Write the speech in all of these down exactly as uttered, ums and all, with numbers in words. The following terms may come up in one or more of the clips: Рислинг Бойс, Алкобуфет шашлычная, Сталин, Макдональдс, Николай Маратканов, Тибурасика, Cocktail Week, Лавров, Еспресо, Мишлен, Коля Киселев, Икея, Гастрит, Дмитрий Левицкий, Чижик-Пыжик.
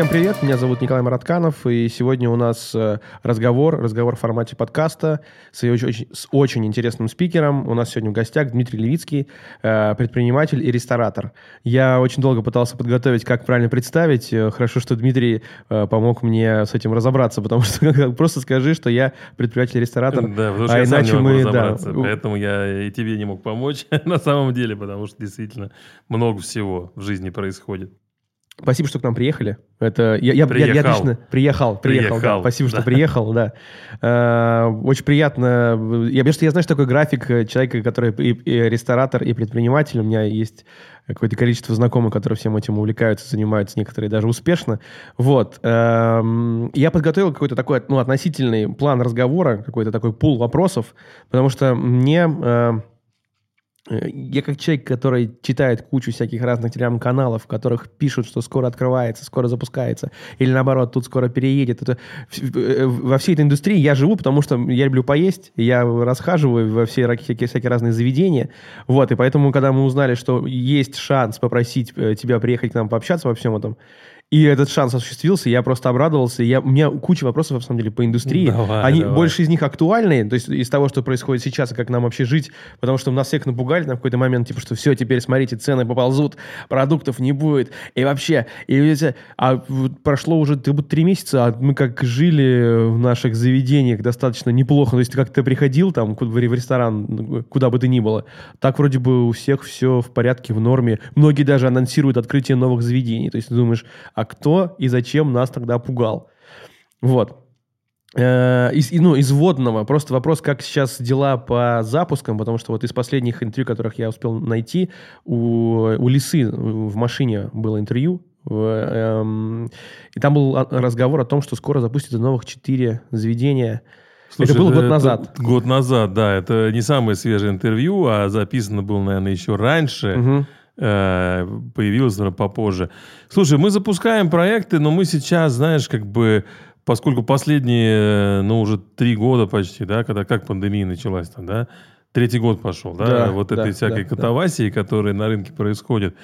Всем привет, меня зовут Николай Маратканов, и сегодня у нас разговор, разговор в формате подкаста с очень, с очень интересным спикером. У нас сегодня в гостях Дмитрий Левицкий, предприниматель и ресторатор. Я очень долго пытался подготовить, как правильно представить. Хорошо, что Дмитрий помог мне с этим разобраться, потому что просто скажи, что я предприниматель и ресторатор. Да, потому что а я сам не могу мы, разобраться, да. Поэтому я и тебе не мог помочь на самом деле, потому что действительно много всего в жизни происходит. Спасибо, что к нам приехали. Это я, я, приехал. Я, я лично приехал, приехал. приехал да. Спасибо, да. что приехал, да. Э, очень приятно. Я, потому что я знаю, что такой график человека, который и, и ресторатор, и предприниматель. У меня есть какое-то количество знакомых, которые всем этим увлекаются, занимаются, некоторые даже успешно. Вот. Э, я подготовил какой-то такой, ну, относительный план разговора, какой-то такой пул вопросов, потому что мне... Э, Я как человек, который читает кучу всяких разных телеграм-каналов, в которых пишут, что скоро открывается, скоро запускается, или наоборот, тут скоро переедет. Это, во всей этой индустрии я живу, потому что я люблю поесть, я расхаживаю во все всякие, всякие разные заведения. Вот, и поэтому, когда мы узнали, что есть шанс попросить тебя приехать к нам пообщаться во всем этом, и этот шанс осуществился, я просто обрадовался. Я, у меня куча вопросов, на самом деле, по индустрии. Давай, Они давай. Больше из них актуальны, то есть из того, что происходит сейчас, и как нам вообще жить. Потому что нас всех напугали на какой-то момент, типа, что все, теперь, смотрите, цены поползут, продуктов не будет. И вообще, и, а прошло уже как будто три месяца, а мы как жили в наших заведениях достаточно неплохо. То есть как ты приходил там в ресторан, куда бы ты ни было, так вроде бы у всех все в порядке, в норме. Многие даже анонсируют открытие новых заведений. То есть ты думаешь... А кто и зачем нас тогда пугал? Вот. Из, ну, из вводного. Просто вопрос, как сейчас дела по запускам, потому что вот из последних интервью, которых я успел найти, у, у Лисы в машине было интервью, эм, и там был разговор о том, что скоро запустится новых четыре заведения. Слушай, это был год назад. Год назад, да. Это не самое свежее интервью, а записано было, наверное, еще раньше. Угу. Появилось, наверное, попозже. Слушай, мы запускаем проекты, но мы сейчас, знаешь, как бы, поскольку последние, ну, уже три года почти, да, когда как пандемия началась-то, да, третий год пошел, да, да вот да, этой всякой да, катавасии, да. которая на рынке происходит.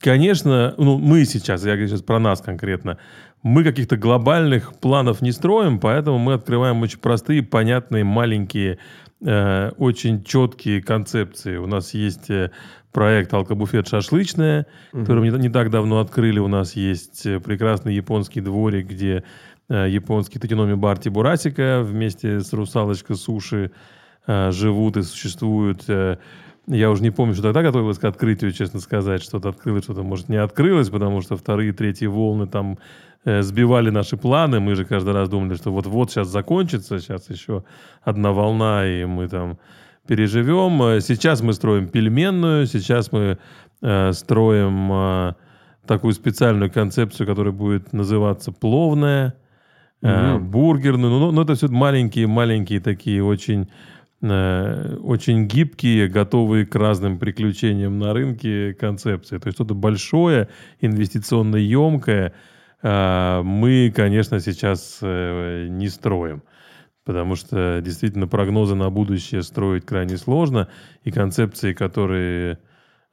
Конечно, ну, мы сейчас, я говорю сейчас про нас конкретно, мы каких-то глобальных планов не строим, поэтому мы открываем очень простые, понятные, маленькие, э, очень четкие концепции. У нас есть... проект «Алкобуфет шашлычная», uh-huh. который мы не так давно открыли. У нас есть прекрасный японский дворик, где э, японский токеноми-бар Тибурасика вместе с «Русалочкой суши» э, живут и существуют. Э, я уже не помню, что тогда готовилась к открытию, честно сказать. Что-то открылось, что-то, может, не открылось, потому что вторые, третьи волны там э, сбивали наши планы. Мы же каждый раз думали, что вот-вот сейчас закончится, сейчас еще одна волна, и мы там... переживем. Сейчас мы строим пельменную, сейчас мы э, строим э, такую специальную концепцию, которая будет называться пловная, э, mm-hmm. бургерную. Ну, ну, это все маленькие-маленькие такие, очень, э, очень гибкие, готовые к разным приключениям на рынке концепции. То есть что-то большое, инвестиционно емкое э, мы, конечно, сейчас э, не строим. Потому что действительно прогнозы на будущее строить крайне сложно. И концепции, которые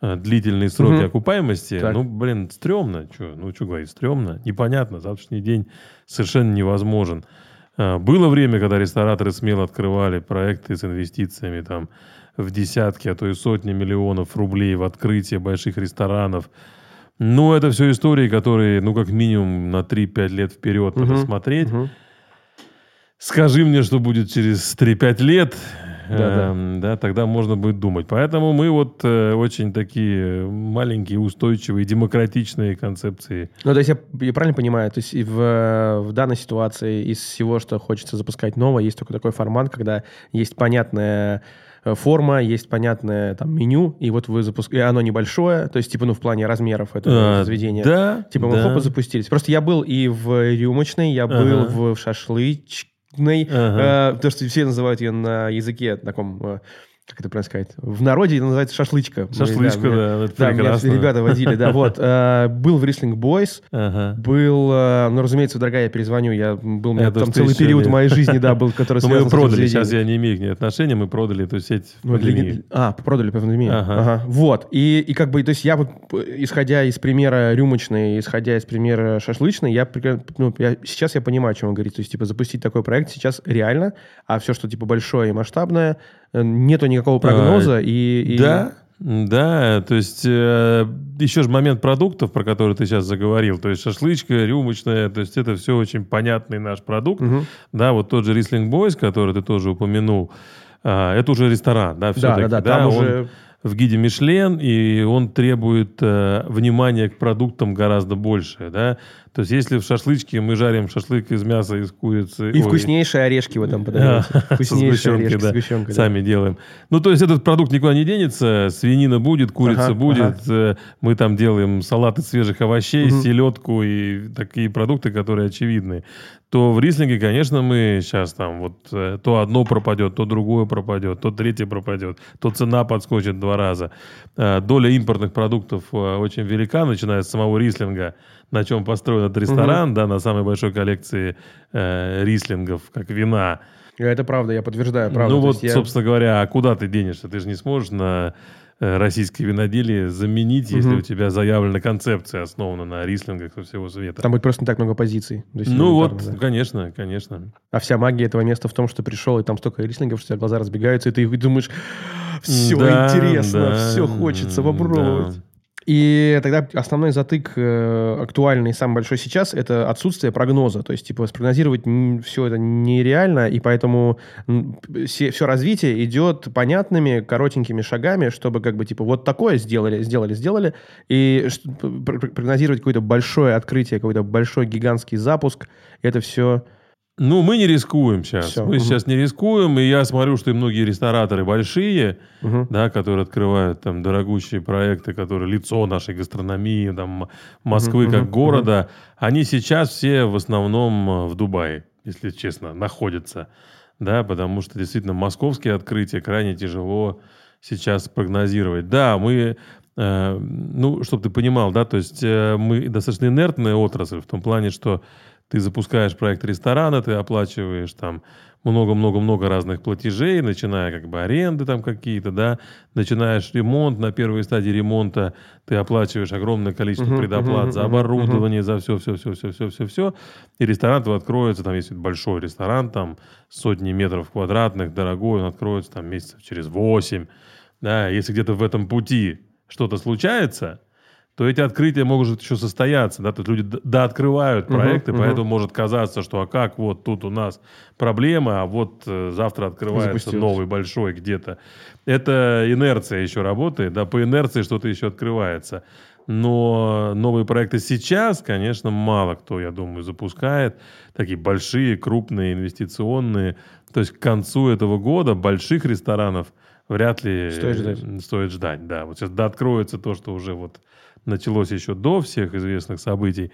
э, длительные сроки угу. окупаемости, так. ну, блин, стрёмно. Чё? Ну, что говорить, стрёмно. Непонятно. Завтрашний день совершенно невозможен. Э, было время, когда рестораторы смело открывали проекты с инвестициями там, в десятки, а то и сотни миллионов рублей в открытие больших ресторанов. Ну, это все истории, которые, ну, как минимум на три-пять лет вперед угу. надо смотреть. Угу. Скажи мне, что будет через три-пять лет, да, э, да. Да, тогда можно будет думать. Поэтому мы вот э, очень такие маленькие, устойчивые, демократичные концепции. Ну, то есть я, я правильно понимаю, то есть в, в данной ситуации из всего, что хочется запускать новое, есть только такой формат, когда есть понятная... форма, есть понятное там меню, и вот вы запускаете, оно небольшое, то есть типа, ну, в плане размеров этого а, заведения. Да, типа мы да. хопа запустились. Просто я был и в рюмочной, я был ага. в шашлычной, ага. э, то, что все называют ее на языке таком... Э, как это правильно сказать? В народе это называется шашлычка. Шашлычка, мы, да, да, это да, прекрасно. Меня ребята водили, да, вот. Э, был в Рислинг Бойс, ага. был, э, ну, разумеется, дорогая, я перезвоню, я был, это там целый период моей жизни, да, был, который связан с этим. Мы продали, сейчас я не имею к ней отношения, мы продали эту сеть по пандемии. А, продали по пандемии. Ага. Вот, и как бы, то есть я вот, исходя из примера рюмочной, исходя из примера шашлычной, я сейчас я понимаю, о чем он говорит, то есть, типа, запустить такой проект сейчас реально, а все, что, типа, большое и масштабное, нету никакого прогноза. А, и, и... Да, да. То есть, э, еще же момент продуктов, про который ты сейчас заговорил. То есть, шашлычка, рюмочная. То есть, это все очень понятный наш продукт. Угу. Да, вот тот же Рислинг Бойс, который ты тоже упомянул. Э, это уже ресторан, да, все-таки. Да, да, да. Там да, уже... он... в гиде Мишлен, и он требует э, внимания к продуктам гораздо больше, да. То есть, если в шашлычке мы жарим шашлык из мяса, из курицы... И ой, вкуснейшие орешки вот там подают. Вкуснейшие орешки, да. Сгущенка, сами да. делаем. Ну, то есть, этот продукт никуда не денется. Свинина будет, курица ага, будет. Ага. Мы там делаем салаты свежих овощей, угу. селедку и такие продукты, которые очевидны. То в рислинге, конечно, мы сейчас там вот то одно пропадет, то другое пропадет, то третье пропадет, то цена подскочит два раза. Доля импортных продуктов очень велика, начиная с самого рислинга, на чем построен этот ресторан, угу. да, на самой большой коллекции э, рислингов, как вина. Это правда, я подтверждаю, правда. Ну вот, я... собственно говоря, а куда ты денешься? Ты же не сможешь на российские виноделия заменить, угу. если у тебя заявлена концепция, основана на рислингах со всего света. Там будет просто не так много позиций. Ну вот, да. конечно, конечно. А вся магия этого места в том, что пришел, и там столько рислингов, что у тебя глаза разбегаются, и ты думаешь, все да, интересно, да, все хочется попробовать. Да. И тогда основной затык актуальный и самый большой сейчас – это отсутствие прогноза. То есть, типа, спрогнозировать все это нереально, и поэтому все, все развитие идет понятными, коротенькими шагами, чтобы, как бы, типа, вот такое сделали, сделали, сделали. И прогнозировать какое-то большое открытие, какой-то большой гигантский запуск – это все… Ну, мы не рискуем сейчас. Все. Мы угу. сейчас не рискуем. И я смотрю, что и многие рестораторы большие, угу. да, которые открывают там дорогущие проекты, которые лицо нашей гастрономии, там, Москвы угу. как города, угу. они сейчас все в основном в Дубае, если честно, находятся. Да, потому что действительно московские открытия крайне тяжело сейчас прогнозировать. Да, мы... Э, ну, чтобы ты понимал, да, то есть э, мы достаточно инертная отрасль в том плане, что ты запускаешь проект ресторана, ты оплачиваешь там много-много-много разных платежей, начиная как бы аренды там какие-то, да, начинаешь ремонт, на первой стадии ремонта ты оплачиваешь огромное количество uh-huh, предоплат uh-huh, за оборудование, uh-huh. за все-все-все-все-все-все-все, и ресторан твой откроется, там есть большой ресторан, там сотни метров квадратных, дорогой, он откроется там месяцев через восемь, да, если где-то в этом пути что-то случается, то эти открытия могут еще состояться. Да? Тут люди дооткрывают проекты, uh-huh, uh-huh. поэтому может казаться, что а как вот тут у нас проблема, а вот э, завтра открывается Запустилось. новый большой где-то. Это инерция еще работает, да, по инерции что-то еще открывается. Но новые проекты сейчас, конечно, мало кто, я думаю, запускает. Такие большие, крупные, инвестиционные. То есть к концу этого года больших ресторанов вряд ли стоит ждать. Стоит ждать, да. Вот сейчас дооткроется то, что уже вот началось еще до всех известных событий.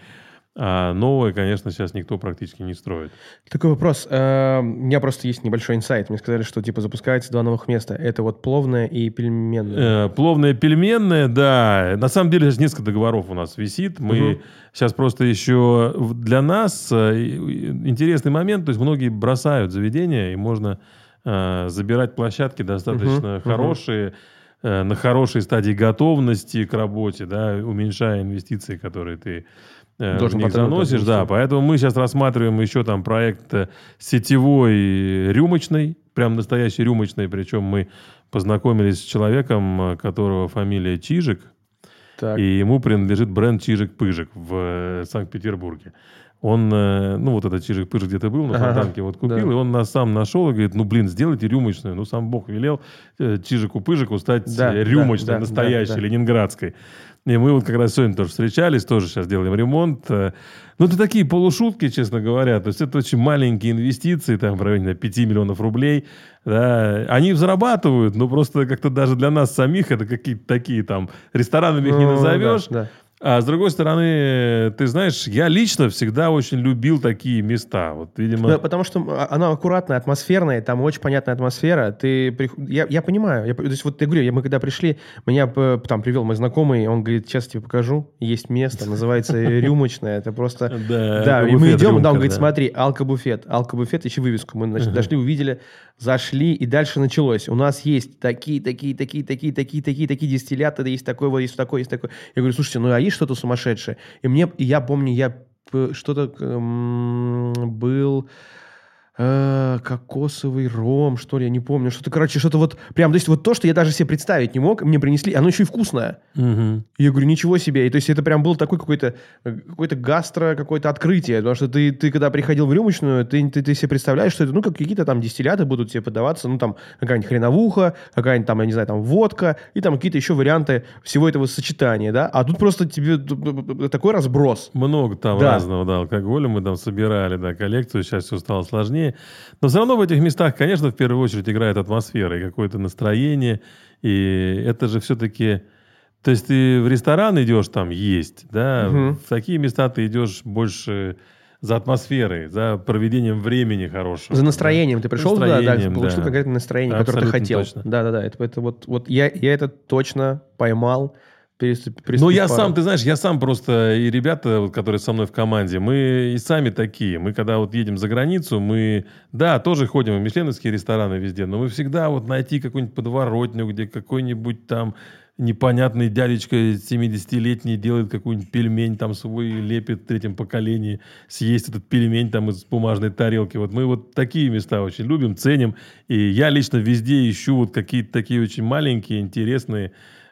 А новое, конечно, сейчас никто практически не строит. Такой вопрос. У меня просто есть небольшой инсайт. Мне сказали, что типа запускается два новых места. Это вот пловное и пельменное. Пловное и пельменное, да. На самом деле сейчас несколько договоров у нас висит. Мы угу. сейчас просто еще... Для нас интересный момент. То есть многие бросают заведения, и можно забирать площадки достаточно угу. хорошие, на хорошей стадии готовности к работе, да, уменьшая инвестиции, которые ты в них заносишь. Да, поэтому мы сейчас рассматриваем еще там проект сетевой рюмочной, прям настоящий рюмочный. Причем мы познакомились с человеком, которого фамилия Чижик, так. и ему принадлежит бренд «Чижик-Пыжик» в Санкт-Петербурге. Он, ну, вот этот Чижик-Пыжик где-то был, на фонтанке ага, вот купил, да. и он нас сам нашел и говорит, ну, блин, сделайте рюмочную. Ну, сам Бог велел Чижику-Пыжику стать да, рюмочной, да, настоящей, да, да. ленинградской. И мы вот как раз сегодня тоже встречались, тоже сейчас делаем ремонт. Ну, это такие полушутки, честно говоря. То есть, это очень маленькие инвестиции, там, в районе пять миллионов рублей. Да. Они зарабатывают, но просто как-то даже для нас самих это какие-то такие там... Ресторанами их не назовешь. Да, да. А с другой стороны, ты знаешь, я лично всегда очень любил такие места. Вот, видимо... да, потому что она аккуратная, атмосферная, там очень понятная атмосфера. Ты... Я, я понимаю. Я... То есть, вот я говорю, мы когда пришли, меня там привел мой знакомый, он говорит, сейчас тебе покажу, есть место, называется рюмочное. Это просто... Да, и мы идем, да, он говорит, смотри, алкобуфет. Алкобуфет, еще вывеску. Мы дошли, увидели, зашли, и дальше началось. У нас есть такие, такие, такие, такие, такие, такие, такие дистилляты, есть такой, вот есть такой, есть такой. Я говорю, слушайте, ну а что-то сумасшедшее. И мне, я помню, я что-то эм, был э, кокосовый ром, что ли, я не помню. Что-то, короче, что-то вот прям, то есть вот то, что я даже себе представить не мог, мне принесли, оно еще и вкусное. Угу. Я говорю, ничего себе. И то есть это прям был такой какой-то какой-то гастро, какое-то открытие. Потому что ты, ты когда приходил в рюмочную, ты, ты, ты себе представляешь, что это, ну, как какие-то там дистилляты будут тебе подаваться, ну, там, какая-нибудь хреновуха, какая-нибудь там, я не знаю, там, водка, и там какие-то еще варианты всего этого сочетания, да. А тут просто тебе такой разброс. Много там да. разного, да, алкоголя мы там собирали, да, коллекцию, сейчас все стало сложнее. Но все равно в этих местах, конечно, в первую очередь играет атмосфера и какое-то настроение. И это же все-таки... То есть ты в ресторан идешь там есть, да? Угу. В такие места ты идешь больше за атмосферой, за проведением времени хорошего. За настроением. Да? Ты пришел туда, да, получил да. какое-то настроение, которое ты хотел. Да-да-да. Это, это вот, вот я, я это точно поймал. Переступ, переступ Но я пару. сам, ты знаешь, я сам просто, и ребята, которые со мной в команде, мы и сами такие. Мы когда вот едем за границу, мы, да, тоже ходим в мишленовские рестораны везде, но мы всегда вот найти какую-нибудь подворотню, где какой-нибудь там непонятный дядечка семидесятилетний делает какую-нибудь пельмень там свой, лепит в третьем поколении, съесть этот пельмень там из бумажной тарелки. Вот мы вот такие места очень любим, ценим. И я лично везде ищу вот какие-то такие очень маленькие, интересные,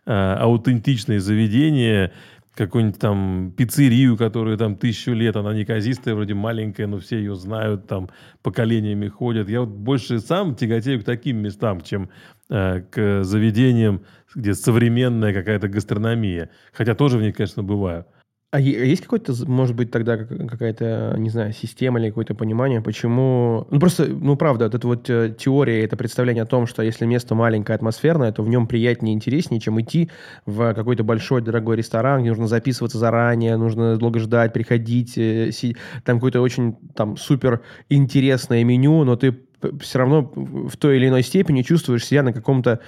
аутентичные заведения, какую-нибудь там пиццерию, которая там тысячу лет, она неказистая, вроде маленькая, но все ее знают, там поколениями ходят. Я вот больше сам тяготею к таким местам, чем э, к заведениям, где современная какая-то гастрономия. Хотя тоже в них, конечно, бываю. А есть какой-то, может быть, тогда какая-то, не знаю, система или какое-то понимание, почему... Ну, просто, ну, правда, вот эта вот теория, это представление о том, что если место маленькое, атмосферное, то в нем приятнее, интереснее, чем идти в какой-то большой, дорогой ресторан, где нужно записываться заранее, нужно долго ждать, приходить, сидеть. Там какое-то очень там супер интересное меню, но ты все равно в той или иной степени чувствуешь себя на каком-то...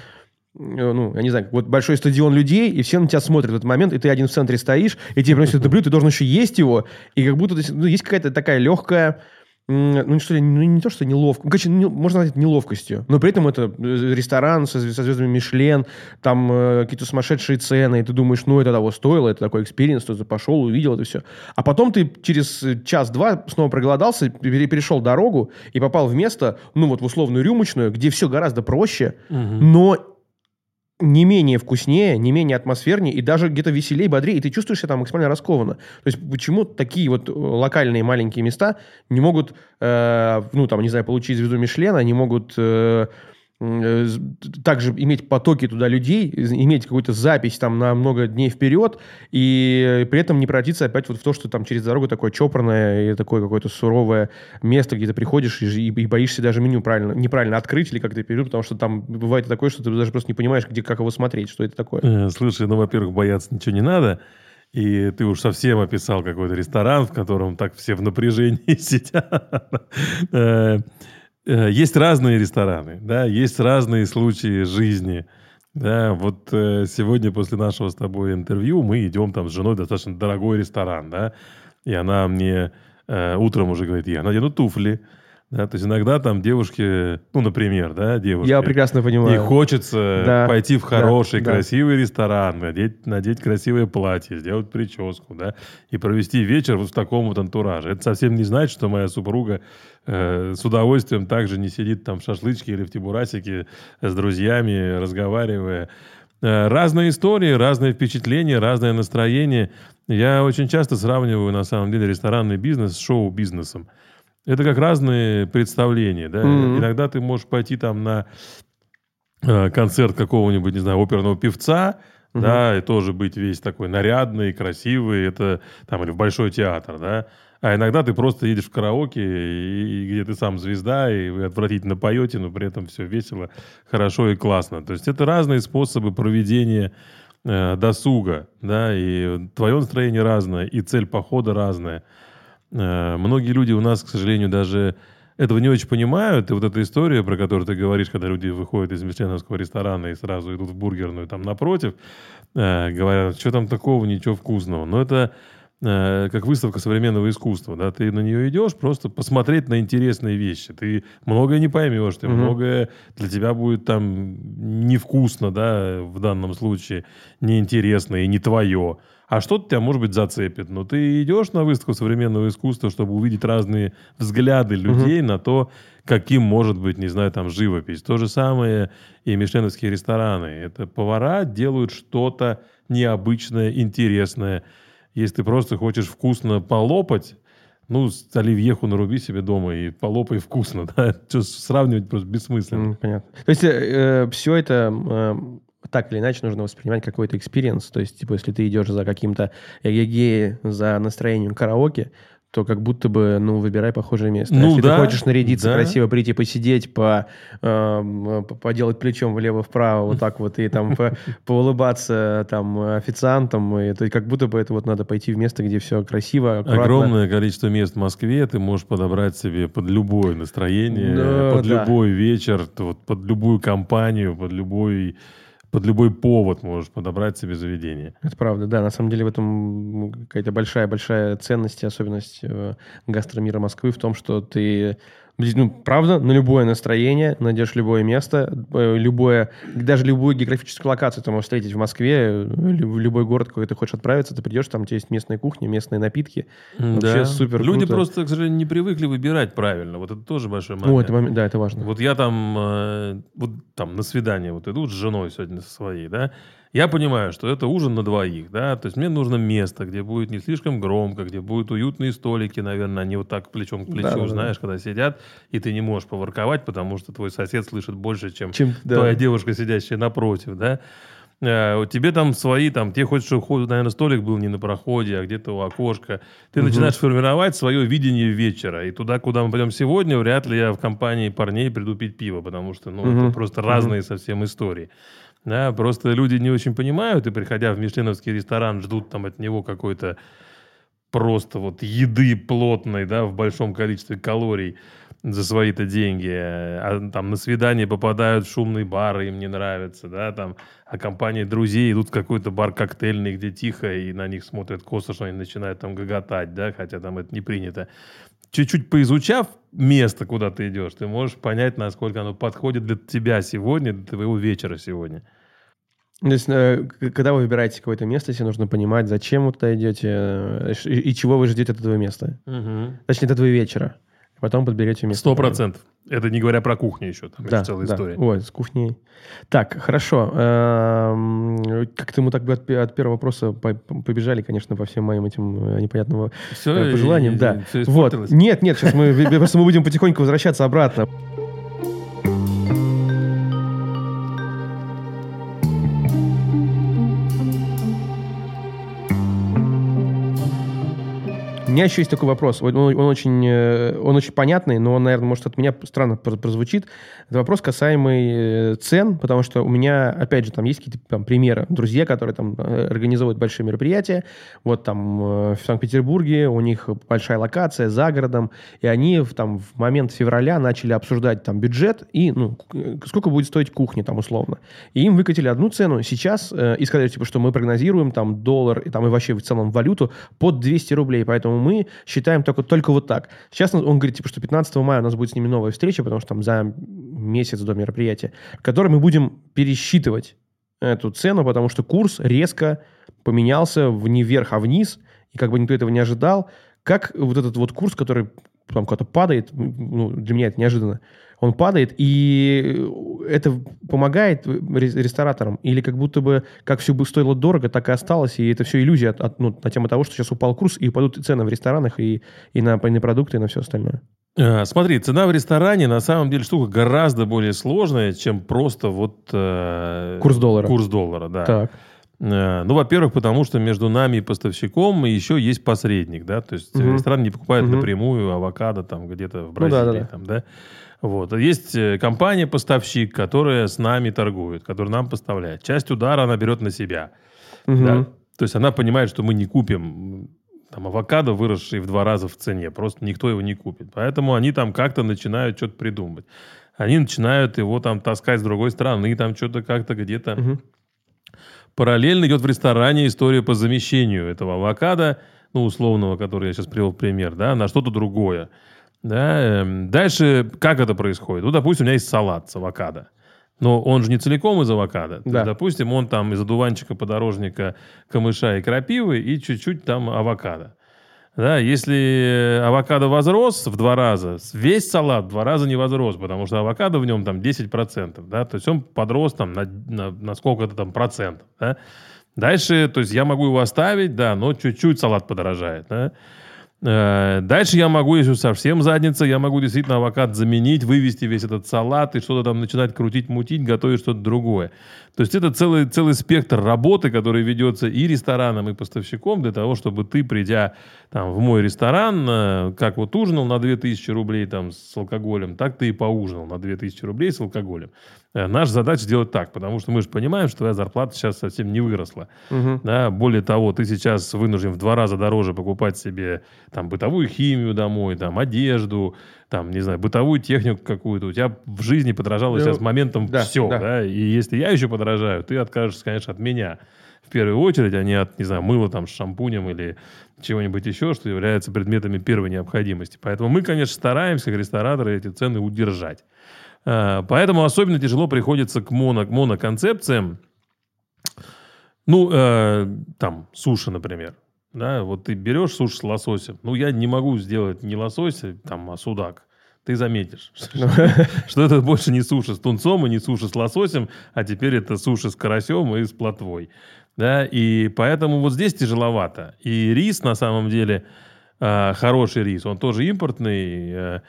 ну, я не знаю, вот большой стадион людей, и все на тебя смотрят в этот момент, и ты один в центре стоишь, и тебе приносят это блюдо, ты должен еще есть его, и как будто ну, есть какая-то такая легкая, ну, что ли, ну, не то, что неловко, короче, не, можно назвать неловкостью, но при этом это ресторан со, со звездами Мишлен, там э, какие-то сумасшедшие цены, и ты думаешь, ну, это того стоило, это такой экспириенс, ты пошел, увидел это все. А потом ты через час-два снова проголодался, перешел дорогу и попал в место, ну, вот в условную рюмочную, где все гораздо проще, угу. но не менее вкуснее, не менее атмосфернее и даже где-то веселее, бодрее, и ты чувствуешь себя там максимально раскованно. То есть почему такие вот локальные маленькие места не могут, э, ну там, не знаю, получить звезду Мишлена, не могут э, э, также иметь потоки туда людей, иметь какую-то запись там на много дней вперед, и при этом не превратиться опять вот в то, что там через дорогу такое чопорное и такое какое-то суровое место, где ты приходишь и, и боишься даже меню правильно, неправильно открыть или как-то перейти, потому что там бывает такое, что ты даже просто не понимаешь, где, как его смотреть, что это такое. Слушай, ну, во-первых, бояться ничего не надо, и ты уж совсем описал какой-то ресторан, в котором так все в напряжении сидят. Есть разные рестораны, да, есть разные случаи жизни. Да, вот э, сегодня после нашего с тобой интервью мы идем там с женой в достаточно дорогой ресторан, да, и она мне э, утром уже говорит, я надену туфли, да, то есть иногда там девушки, ну, например, да, девушки. Я прекрасно понимаю. Ей хочется да. пойти в хороший, да. красивый да. ресторан, надеть, надеть красивое платье, сделать прическу, да, и провести вечер вот в таком вот антураже. Это совсем не значит, что моя супруга э, с удовольствием также не сидит там в шашлычке или в тибурасике с друзьями, разговаривая. Э, разные истории, разные впечатления, разное настроение. Я очень часто сравниваю, на самом деле, ресторанный бизнес с шоу-бизнесом. Это как разные представления, да? Mm-hmm. Иногда ты можешь пойти там на э, концерт какого-нибудь, не знаю, оперного певца, mm-hmm. да, и тоже быть весь такой нарядный, красивый, это там или в большой театр, да. А иногда ты просто едешь в караоке, и, и где ты сам звезда, и вы отвратительно поете, но при этом все весело, хорошо и классно. То есть это разные способы проведения э, досуга, да, и твое настроение разное, и цель похода разная. Э, многие люди у нас, к сожалению, даже этого не очень понимают. И вот эта история, про которую ты говоришь, когда люди выходят из мишленовского ресторана и сразу идут в бургерную там напротив, э, говорят, что там такого, ничего вкусного. Но это как выставка современного искусства, да, ты на нее идешь просто посмотреть на интересные вещи, ты многое не поймешь, ты mm-hmm. многое для тебя будет там невкусно, да, в данном случае неинтересно и не твое, а что-то тебя, может быть, зацепит, но ты идешь на выставку современного искусства, чтобы увидеть разные взгляды людей mm-hmm. на то, каким может быть, не знаю, там живопись, то же самое и мишленовские рестораны, это повара делают что-то необычное, интересное. Если ты просто хочешь вкусно полопать, ну, оливьеху наруби себе дома и полопай вкусно. Да? Сравнивать просто бессмысленно. Понятно. То есть э, все это э, так или иначе нужно воспринимать какой-то экспириенс. То есть, типа, если ты идешь за каким-то эгегеей, за настроением караоке, то как будто бы, ну, выбирай похожее место. Ну, если да, ты хочешь нарядиться, да. красиво прийти, посидеть, по, э, поделать плечом влево-вправо, вот так вот, и там по, поулыбаться там, официантам, и, то, как будто бы это вот надо пойти в место, где все красиво, аккуратно. Огромное количество мест в Москве ты можешь подобрать себе под любое настроение, но, под да. любой вечер, вот, под любую компанию, под любой... Под любой повод можешь подобрать себе заведение. Это правда, да. На самом деле в этом какая-то большая-большая ценность и особенность гастромира Москвы в том, что ты, ну, правда, на любое настроение найдешь любое место, любое, даже любую географическую локацию ты можешь встретить в Москве, в любой город, куда ты хочешь отправиться, ты придешь, там у тебя есть местная кухня, местные напитки. Да. Вообще супер круто. Люди просто, к сожалению, не привыкли выбирать правильно. Вот это тоже большой момент. О, это момент, да, это важно. Вот я там, вот там на свидание вот иду с женой сегодня со своей, да, я понимаю, что это ужин на двоих, да, то есть мне нужно место, где будет не слишком громко, где будут уютные столики, наверное, они вот так плечом к плечу, да, знаешь, да. когда сидят, и ты не можешь поворковать, потому что твой сосед слышит больше, чем, чем твоя да. девушка, сидящая напротив, да. А, тебе там свои, там, тебе хочешь, чтобы, наверное, столик был не на проходе, а где-то у окошка. Ты угу. начинаешь формировать свое видение вечера, и туда, куда мы пойдем сегодня, вряд ли я в компании парней приду пить пиво, потому что, ну, угу. это просто угу. разные совсем истории. Да, просто люди не очень понимают, и, приходя в мишленовский ресторан, ждут там от него какой-то просто вот еды плотной, да, в большом количестве калорий за свои-то деньги. А там на свидание попадают в шумные бары, им не нравится, да, там, а компания друзей идут в какой-то бар коктейльный, где тихо, и на них смотрят косо, что они начинают там гоготать, да, хотя там это не принято. Чуть-чуть поизучав место, куда ты идешь, ты можешь понять, насколько оно подходит для тебя сегодня, для твоего вечера сегодня. То есть, когда вы выбираете какое-то место, если нужно понимать, зачем вы туда идете и, и чего вы ждете от этого места. Угу. Точнее, от этого вечера. Потом подберете место. Сто процентов. Это не говоря про кухню еще. Там да, есть целая да. история. Ой, с кухней. Так, хорошо. Как-то мы так бы от, от первого вопроса побежали, конечно, по всем моим этим непонятным все, пожеланиям. И, и, да. Все вот. Нет, нет, сейчас мы просто мы будем потихоньку возвращаться обратно. У меня еще есть такой вопрос. Он, он, очень, он очень понятный, но он, наверное, может, от меня странно прозвучит. Это вопрос, касаемый цен, потому что у меня, опять же, там есть какие-то там, примеры. Друзья, которые там организовывают большие мероприятия. Вот там в Санкт-Петербурге у них большая локация за городом. И они там, в момент февраля начали обсуждать там, бюджет и ну, сколько будет стоить кухня там, условно. И им выкатили одну цену. Сейчас, э, и сказали, типа, что мы прогнозируем там, доллар и, там, и вообще в целом валюту под двести рублей. Поэтому мы считаем только, только вот так. Сейчас он говорит, типа, что пятнадцатого мая у нас будет с ними новая встреча, потому что там за месяц до мероприятия, в которой мы будем пересчитывать эту цену, потому что курс резко поменялся не вверх, а вниз, и как бы никто этого не ожидал. Как вот этот вот курс, который там куда-то падает, ну, для меня это неожиданно, он падает, и это помогает рестораторам? Или как будто бы, как все бы стоило дорого, так и осталось, и это все иллюзия от, от, ну, на тему того, что сейчас упал курс, и упадут и цены в ресторанах, и, и на, на продукты, и на все остальное? Смотри, цена в ресторане, на самом деле, штука гораздо более сложная, чем просто вот... Э, курс доллара. Курс доллара, да. Так. Ну, во-первых, потому что между нами и поставщиком еще есть посредник, да, то есть mm-hmm. ресторан не покупает mm-hmm. напрямую авокадо там где-то в Бразилии, ну, да, да, там, да. Вот. Есть компания-поставщик, которая с нами торгует, которая нам поставляет. Часть удара она берет на себя, mm-hmm. да, то есть она понимает, что мы не купим там авокадо, выросший в два раза в цене, просто никто его не купит, поэтому они там как-то начинают что-то придумывать, они начинают его там таскать с другой стороны, там что-то как-то где-то... Mm-hmm. Параллельно идет в ресторане история по замещению этого авокадо, ну, условного, который я сейчас привел в пример, да, на что-то другое. Да. Дальше как это происходит? Ну, допустим, у меня есть салат с авокадо. Но он же не целиком из авокадо. Да. То есть, допустим, он там из одуванчика, подорожника, камыша и крапивы и чуть-чуть там авокадо. Да, если авокадо возрос в два раза, весь салат в два раза не возрос, потому что авокадо в нем там десять процентов, да, то есть он подрос там на, на, на сколько-то там процентов, да. Дальше, то есть я могу его оставить, да, но чуть-чуть салат подорожает, да. Дальше я могу, если совсем задница, я могу действительно авокадо заменить, вывести весь этот салат и что-то там начинать крутить, мутить, готовить что-то другое. То есть это целый, целый спектр работы, который ведется и рестораном, и поставщиком для того, чтобы ты, придя там, в мой ресторан, как вот ужинал на две тысячи рублей там, с алкоголем, так ты и поужинал на две тысячи рублей с алкоголем. Наша задача сделать так, потому что мы же понимаем, что твоя зарплата сейчас совсем не выросла. Угу. Да? Более того, ты сейчас вынужден в два раза дороже покупать себе там, бытовую химию домой, там, одежду, там, не знаю, бытовую технику какую-то. У тебя в жизни подорожало ну, сейчас моментом да, все. Да. Да? И если я еще подорожаю, ты откажешься, конечно, от меня. В первую очередь, а не от, не знаю, мыла там, с шампунем или чего-нибудь еще, что является предметами первой необходимости. Поэтому мы, конечно, стараемся, как рестораторы, эти цены удержать. Поэтому особенно тяжело приходится к моно, моноконцепциям. Ну, э, там, суши, например. Да, вот ты берешь суши с лососем. Ну, я не могу сделать не лосось, там, а судак. Ты заметишь, что это больше не суши с тунцом и не суши с лососем, а теперь это суши с карасем и с плотвой. Да, и поэтому вот здесь тяжеловато. И рис, на самом деле, хороший рис, он тоже импортный.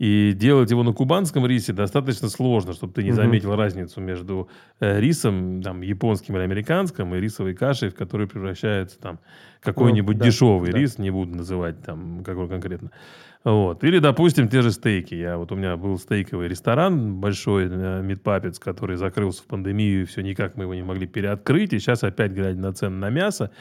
И делать его на кубанском рисе достаточно сложно, чтобы ты не заметил mm-hmm. разницу между рисом там, японским или американским и рисовой кашей, в которую превращается там, какой-нибудь ну, да, дешевый да. рис, не буду называть там, какой конкретно. Вот. Или, допустим, те же стейки. Я, вот у меня был стейковый ресторан большой, Meat Puppets, который закрылся в пандемию, и все никак мы его не могли переоткрыть. И сейчас опять, глядя на цены на мясо,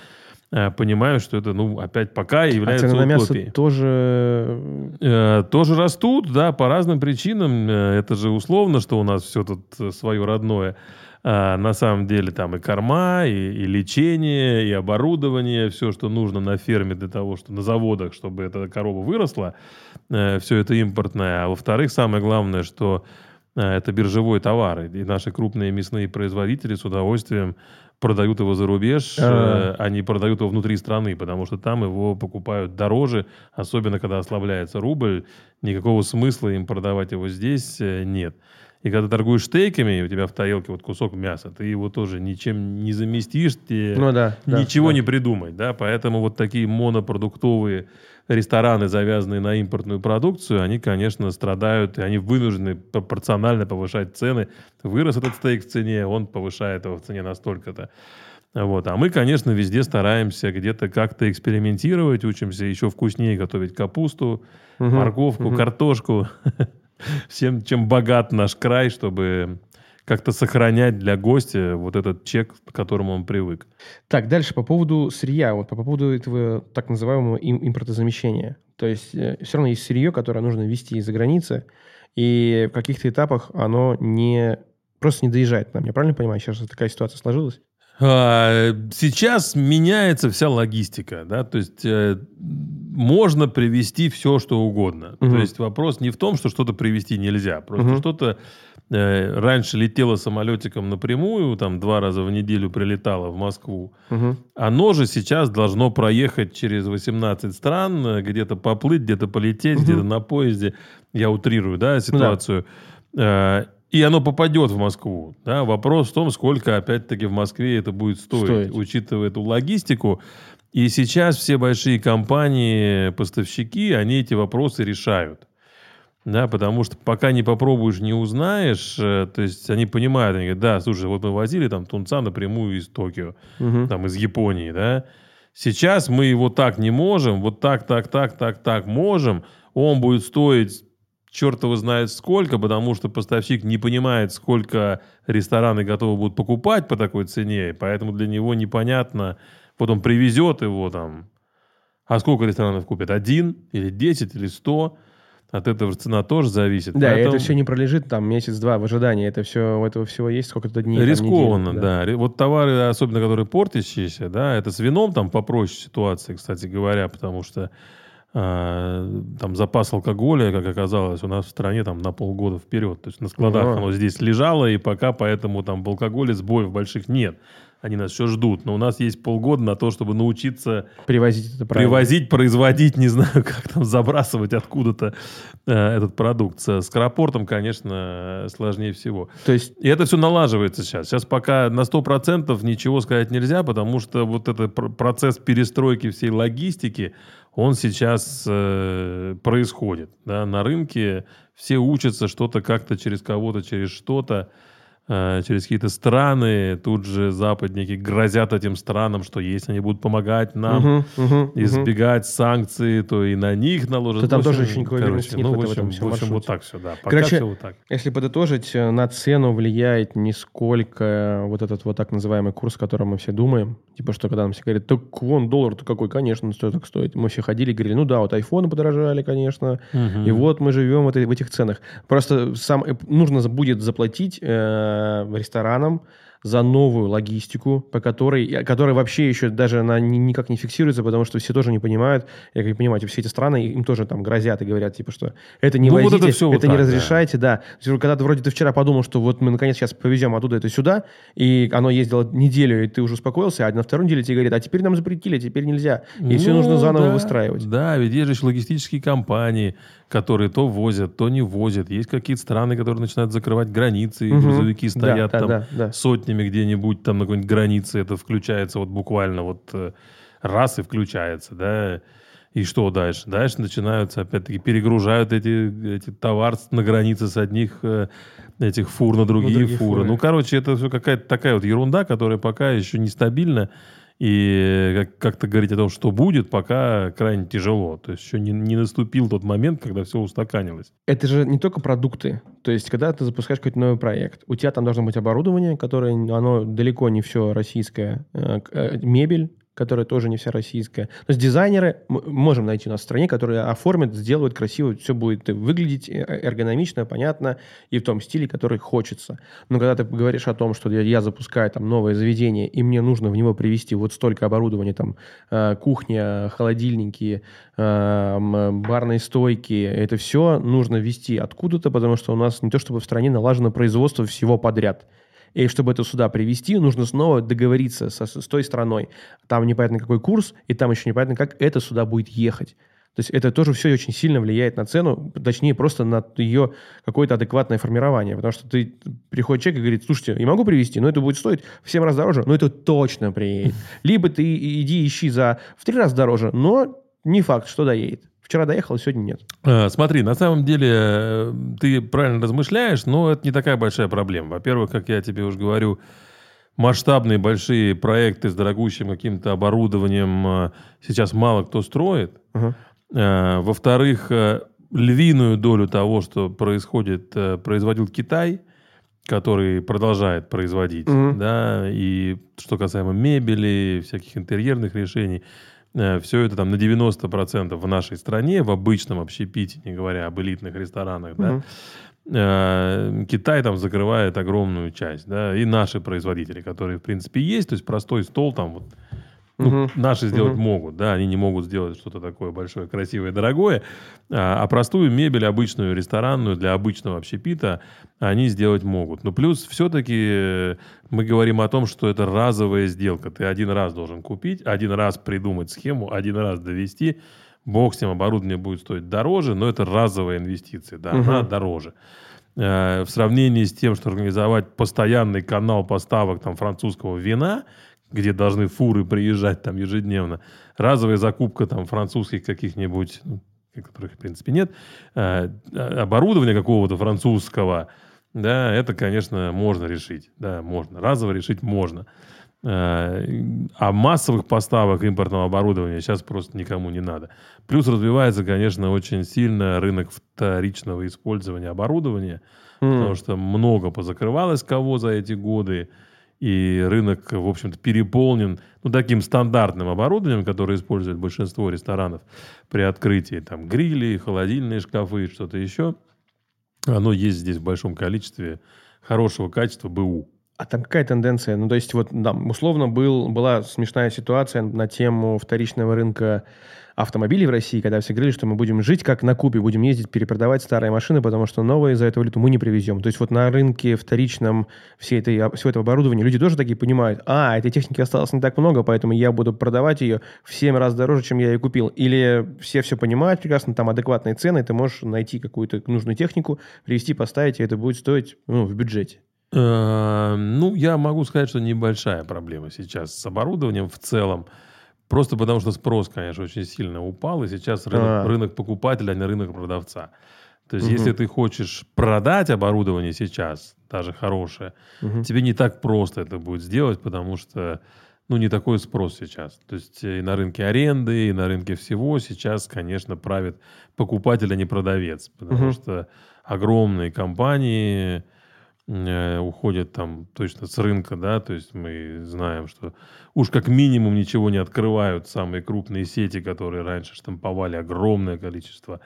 понимаю, что это, ну, опять пока является утопией. А цены на мясо тоже... Э, тоже растут, да, по разным причинам. Это же условно, что у нас все тут свое родное. А на самом деле там и корма, и, и лечение, и оборудование, все, что нужно на ферме для того, что на заводах, чтобы эта корова выросла, э, все это импортное. А во-вторых, самое главное, что э, это биржевой товар. И наши крупные мясные производители с удовольствием продают его за рубеж, а-а-а. Они продают его внутри страны, потому что там его покупают дороже, особенно когда ослабляется рубль, никакого смысла им продавать его здесь нет. И когда ты торгуешь стейками, у тебя в тарелке вот кусок мяса, ты его тоже ничем не заместишь, тебе ну, да, ничего да, не да. придумать. Да? Поэтому вот такие монопродуктовые рестораны, завязанные на импортную продукцию, они, конечно, страдают, и они вынуждены пропорционально повышать цены. Вырос этот стейк в цене, он повышает его в цене настолько-то. Вот. А мы, конечно, везде стараемся где-то как-то экспериментировать, учимся еще вкуснее готовить капусту, угу, морковку, угу. картошку. Всем, чем богат наш край, чтобы как-то сохранять для гостя вот этот чек, к которому он привык. Так, дальше по поводу сырья, вот по поводу этого так называемого им- импортозамещения. То есть э, все равно есть сырье, которое нужно везти из-за границы, и в каких-то этапах оно не, просто не доезжает нам. Я правильно понимаю, сейчас такая ситуация сложилась? Сейчас меняется вся логистика, да, то есть э, можно привезти все, что угодно. Угу. То есть вопрос не в том, что что-то привезти нельзя, просто угу. что-то э, раньше летело самолетиком напрямую, там два раза в неделю прилетало в Москву, угу. оно же сейчас должно проехать через восемнадцать стран, где-то поплыть, где-то полететь, угу. где-то на поезде, я утрирую, да, ситуацию. Да. И оно попадет в Москву. Да? Вопрос в том, сколько, опять-таки, в Москве это будет стоить, стоить, учитывая эту логистику. И сейчас все большие компании, поставщики, они эти вопросы решают. Да, потому что пока не попробуешь, не узнаешь. То есть они понимают, они говорят, да, слушай, вот мы возили там тунца напрямую из Токио, угу. там из Японии, да. Сейчас мы его так не можем, вот так, так, так, так, так можем. Он будет стоить черт его знает сколько, потому что поставщик не понимает, сколько рестораны готовы будут покупать по такой цене, поэтому для него непонятно. Потом привезет его там. А сколько ресторанов купят? Один или десять или сто? От этого цена тоже зависит. Да, поэтому... это все не пролежит там месяц-два в ожидании. Это все, у этого всего есть сколько-то дней. Рискованно, там, да. да. Вот товары, особенно которые портящиеся, да, это с вином там попроще ситуация, кстати говоря, потому что э, там запас алкоголя, как оказалось, у нас в стране там на полгода вперед. То есть на складах О-о-о. оно здесь лежало, и пока поэтому там в алкоголе сбоев больших нет. Они нас еще ждут. Но у нас есть полгода на то, чтобы научиться... Привозить это правильно. Привозить, производить, не знаю, как там забрасывать откуда-то э, этот продукт. С, с крапортом, конечно, сложнее всего. То есть... И это все налаживается сейчас. Сейчас пока на сто процентов ничего сказать нельзя, потому что вот этот процесс перестройки всей логистики, он сейчас э, происходит. Да? На рынке все учатся что-то как-то через кого-то, через что-то. Через какие-то страны, тут же западники грозят этим странам, что если они будут помогать нам угу, угу, избегать угу. санкций, то и на них наложат. То там общем, тоже еще никакой короче, нет ну, в, в общем, в общем вот так все, да. Пока короче, все вот так. Если подытожить, на цену влияет нисколько вот этот вот так называемый курс, о котором мы все думаем. Типа что, когда нам все говорят, так вон доллар-то какой, конечно, он стоит так стоит. Мы все ходили и говорили, ну да, вот айфоны подорожали, конечно, угу. и вот мы живем в, этой, в этих ценах. Просто сам, нужно будет заплатить... ресторанам за новую логистику, по которой, которая вообще еще даже она никак не фиксируется, потому что все тоже не понимают, я как понимаю, все эти страны им тоже там грозят и говорят, типа, что это не ну, возите, вот это, это вот не так, разрешайте, да. да. Когда ты вроде ты вчера подумал, что вот мы наконец сейчас повезем оттуда это сюда, и оно ездило неделю, и ты уже успокоился, а на вторую неделю тебе говорят, а теперь нам запретили, теперь нельзя. И ну, все нужно заново да, выстраивать. Да, ведь есть же логистические компании, которые то возят, то не возят. Есть какие-то страны, которые начинают закрывать границы, и угу. грузовики стоят да, там да, да, да. сотнями где-нибудь там на какой-нибудь границе это включается вот буквально вот раз и включается, да, и что дальше? Дальше начинаются, опять-таки, перегружают эти, эти товары на границе с одних этих фур на другие, ну, другие фуры. фуры. Ну, короче, это все какая-то такая вот ерунда, которая пока еще нестабильна, и как-то говорить о том, что будет, пока крайне тяжело. То есть еще не, не наступил тот момент, когда все устаканилось. Это же не только продукты. То есть когда ты запускаешь какой-то новый проект, у тебя там должно быть оборудование, которое, оно далеко не все российское, мебель, которая тоже не вся российская. То есть дизайнеры мы можем найти у нас в стране, которые оформят, сделают красиво, все будет выглядеть эргономично, понятно, и в том стиле, который хочется. Но когда ты говоришь о том, что я запускаю там новое заведение, и мне нужно в него привести вот столько оборудования, там кухня, холодильники, барные стойки, это все нужно везти откуда-то, потому что у нас не то чтобы в стране налажено производство всего подряд. И чтобы это сюда привести, нужно снова договориться со, с той страной. Там непонятно какой курс, и там еще непонятно, как это сюда будет ехать. То есть это тоже все очень сильно влияет на цену, точнее просто на ее какое-то адекватное формирование. Потому что ты приходит человек и говорит, слушайте, я могу привезти, но это будет стоить в семь раз дороже, но это точно приедет. Либо ты иди ищи за в три раза дороже, но не факт, что доедет. Вчера доехал, а сегодня нет. Смотри, на самом деле ты правильно размышляешь, но это не такая большая проблема. Во-первых, как я тебе уже говорю, масштабные большие проекты с дорогущим каким-то оборудованием сейчас мало кто строит. Угу. Во-вторых, львиную долю того, что происходит, производил Китай, который продолжает производить. Угу. Да, и что касаемо мебели, всяких интерьерных решений, все это там на девяносто процентов в нашей стране, в обычном общепите, не говоря об элитных ресторанах, да, mm-hmm. Китай там закрывает огромную часть, да, и наши производители, которые, в принципе, есть, то есть простой стол там вот, ну, mm-hmm. наши сделать mm-hmm. могут, да, они не могут сделать что-то такое большое, красивое, дорогое, а простую мебель, обычную ресторанную для обычного общепита они сделать могут. Но плюс все-таки мы говорим о том, что это разовая сделка. Ты один раз должен купить, один раз придумать схему, один раз довести. Бог с ним, оборудование будет стоить дороже, но это разовая инвестиция, да, mm-hmm. она дороже. В сравнении с тем, что организовать постоянный канал поставок там, французского вина, где должны фуры приезжать там ежедневно. Разовая закупка там французских каких-нибудь которых, в принципе, нет, оборудования какого-то французского, да, это, конечно, можно решить. Да, можно. Разово решить можно. А массовых поставок импортного оборудования сейчас просто никому не надо. Плюс развивается, конечно, очень сильно рынок вторичного использования оборудования, mm. потому что много позакрывалось кого за эти годы, и рынок, в общем-то, переполнен ну, таким стандартным оборудованием, которое использует большинство ресторанов при открытии. Там грили, холодильные шкафы, что-то еще. Оно есть здесь в большом количестве хорошего качества БУ. А там какая тенденция? Ну, то есть, вот, да, условно, был, была смешная ситуация на тему вторичного рынка автомобилей в России, когда все говорили, что мы будем жить как на Кубе, будем ездить, перепродавать старые машины, потому что новые за эту валюту мы не привезем. То есть, вот на рынке вторичном всей этой, всего этого оборудования люди тоже такие понимают, а, этой техники осталось не так много, поэтому я буду продавать ее в семь раз дороже, чем я ее купил. Или все все понимают прекрасно, там адекватные цены, ты можешь найти какую-то нужную технику, привезти, поставить, и это будет стоить, ну, в бюджете. Ну, я могу сказать, что небольшая проблема сейчас с оборудованием в целом. Просто потому, что спрос, конечно, очень сильно упал. И сейчас рынок, рынок покупателя, а не рынок продавца. То есть, угу. если ты хочешь продать оборудование сейчас, даже хорошее, угу. тебе не так просто это будет сделать, потому что ну, не такой спрос сейчас. То есть, и на рынке аренды, и на рынке всего сейчас, конечно, правит покупатель, а не продавец. Потому угу. что огромные компании... уходят там точно с рынка, да, то есть мы знаем, что уж как минимум ничего не открывают самые крупные сети, которые раньше штамповали огромное количество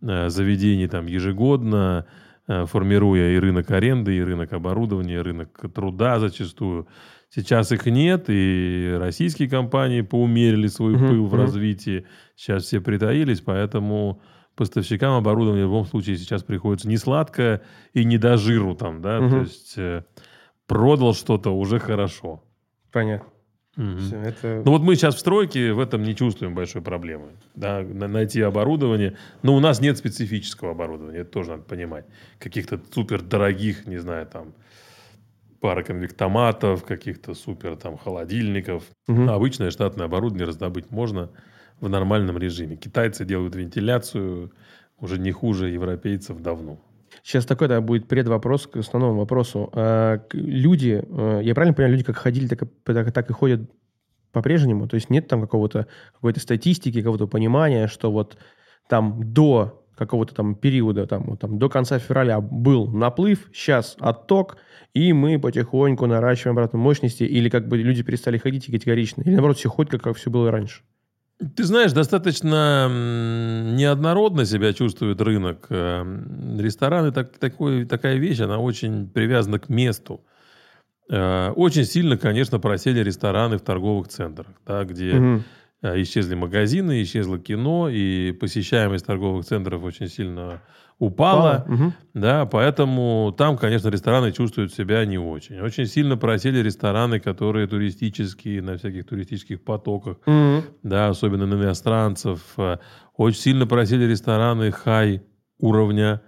заведений там ежегодно, формируя и рынок аренды, и рынок оборудования, и рынок труда зачастую. Сейчас их нет, и российские компании поумерили свой mm-hmm. пыл в развитии, сейчас все притаились, поэтому... Поставщикам оборудования в любом случае сейчас приходится не сладко и не до жиру там, да, угу. то есть э, продал что-то уже хорошо. Понятно. Угу. Все, это... Ну вот мы сейчас в стройке в этом не чувствуем большой проблемы, да, найти оборудование, но у нас нет специфического оборудования, это тоже надо понимать, каких-то супердорогих, не знаю, там, пароконвектоматов, каких-то супер там холодильников, угу. обычное штатное оборудование раздобыть можно. В нормальном режиме. Китайцы делают вентиляцию уже не хуже европейцев давно. Сейчас такой да, будет предвопрос к основному вопросу. Люди, я правильно понимаю, люди как ходили, так и, так и ходят по-прежнему? То есть нет там какого-то, какой-то статистики, какого-то понимания, что вот там до какого-то там периода, там, там до конца февраля был наплыв, сейчас отток, и мы потихоньку наращиваем обратно мощности, или как бы люди перестали ходить категорично, или наоборот все ходят, как, как все было раньше? Ты знаешь, достаточно неоднородно себя чувствует рынок. Рестораны, так, такой, такая вещь, она очень привязана к месту. Очень сильно, конечно, просели рестораны в торговых центрах, да, где угу. исчезли магазины, исчезло кино, и посещаемость торговых центров очень сильно упала. Угу. Да, поэтому там, конечно, рестораны чувствуют себя не очень. Очень сильно просели рестораны, которые туристические, на всяких туристических потоках, угу. да, особенно на иностранцев. Очень сильно просели рестораны хай уровня,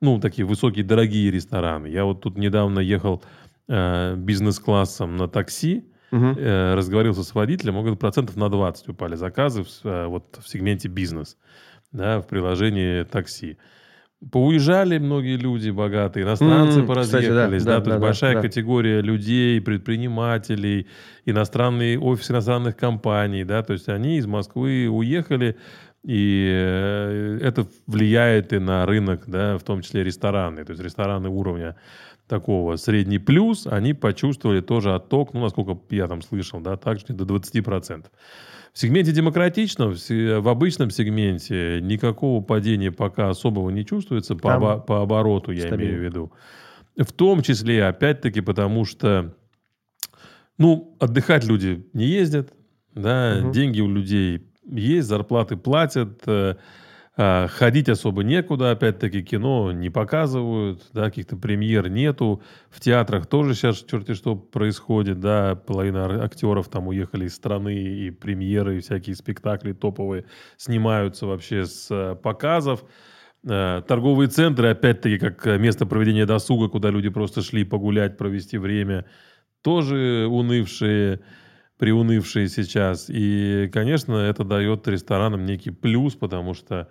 ну, такие высокие, дорогие рестораны. Я вот тут недавно ехал э, бизнес-классом на такси, угу. э, разговаривался с водителем, он говорит, процентов на двадцать упали заказы в, э, вот, в сегменте бизнес, да, в приложении такси. Поуезжали многие люди богатые, иностранцы mm-hmm. поразъехались. Кстати, да, да, да, то да, есть да, большая да. категория людей, предпринимателей, иностранные, офисы иностранных компаний. Да, то есть они из Москвы уехали, и это влияет и на рынок, да, в том числе рестораны. То есть рестораны уровня такого средний плюс, они почувствовали тоже отток, ну, насколько я там слышал, да, также до двадцать процентов. В сегменте демократичном, в обычном сегменте никакого падения пока особого не чувствуется, по, обо, по обороту я стабильно. Имею в виду. В том числе, опять-таки, потому что ну, отдыхать люди не ездят, да, угу. деньги у людей есть, зарплаты платят, ходить особо некуда, опять-таки, кино не показывают, да, каких-то премьер нету, в театрах тоже сейчас черти что происходит, да, половина актеров там уехали из страны, и премьеры, и всякие спектакли топовые снимаются вообще с показов. Торговые центры, опять-таки, как место проведения досуга, куда люди просто шли погулять, провести время, тоже унывшие, приунывшие сейчас. И, конечно, это дает ресторанам некий плюс, потому что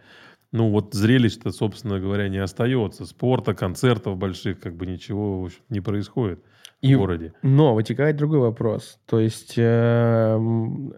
Ну, вот зрелищ-то, собственно говоря, не остается. Спорта, концертов больших, как бы ничего, в общем, не происходит и в городе. Но вытекает другой вопрос. То есть, э,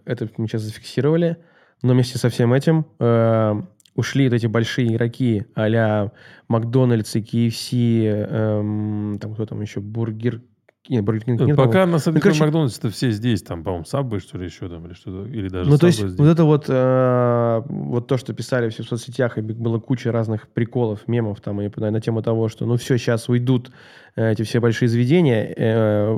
это мы сейчас зафиксировали, но вместе со всем этим э, ушли вот эти большие игроки а-ля Макдональдс и кей эф си, э, там кто там еще, Бургер... Нет, Бургер Кинг нет. Пока, на самом деле, ну, Макдональдс-то все здесь, там, по-моему, Саббой, что ли, еще там, или что-то, или даже ну, Саббой здесь. Ну, то есть, вот это вот, э, вот то, что писали все в соцсетях, и было куча разных приколов, мемов, там, и на, на тему того, что, ну, все, сейчас уйдут э, эти все большие заведения э,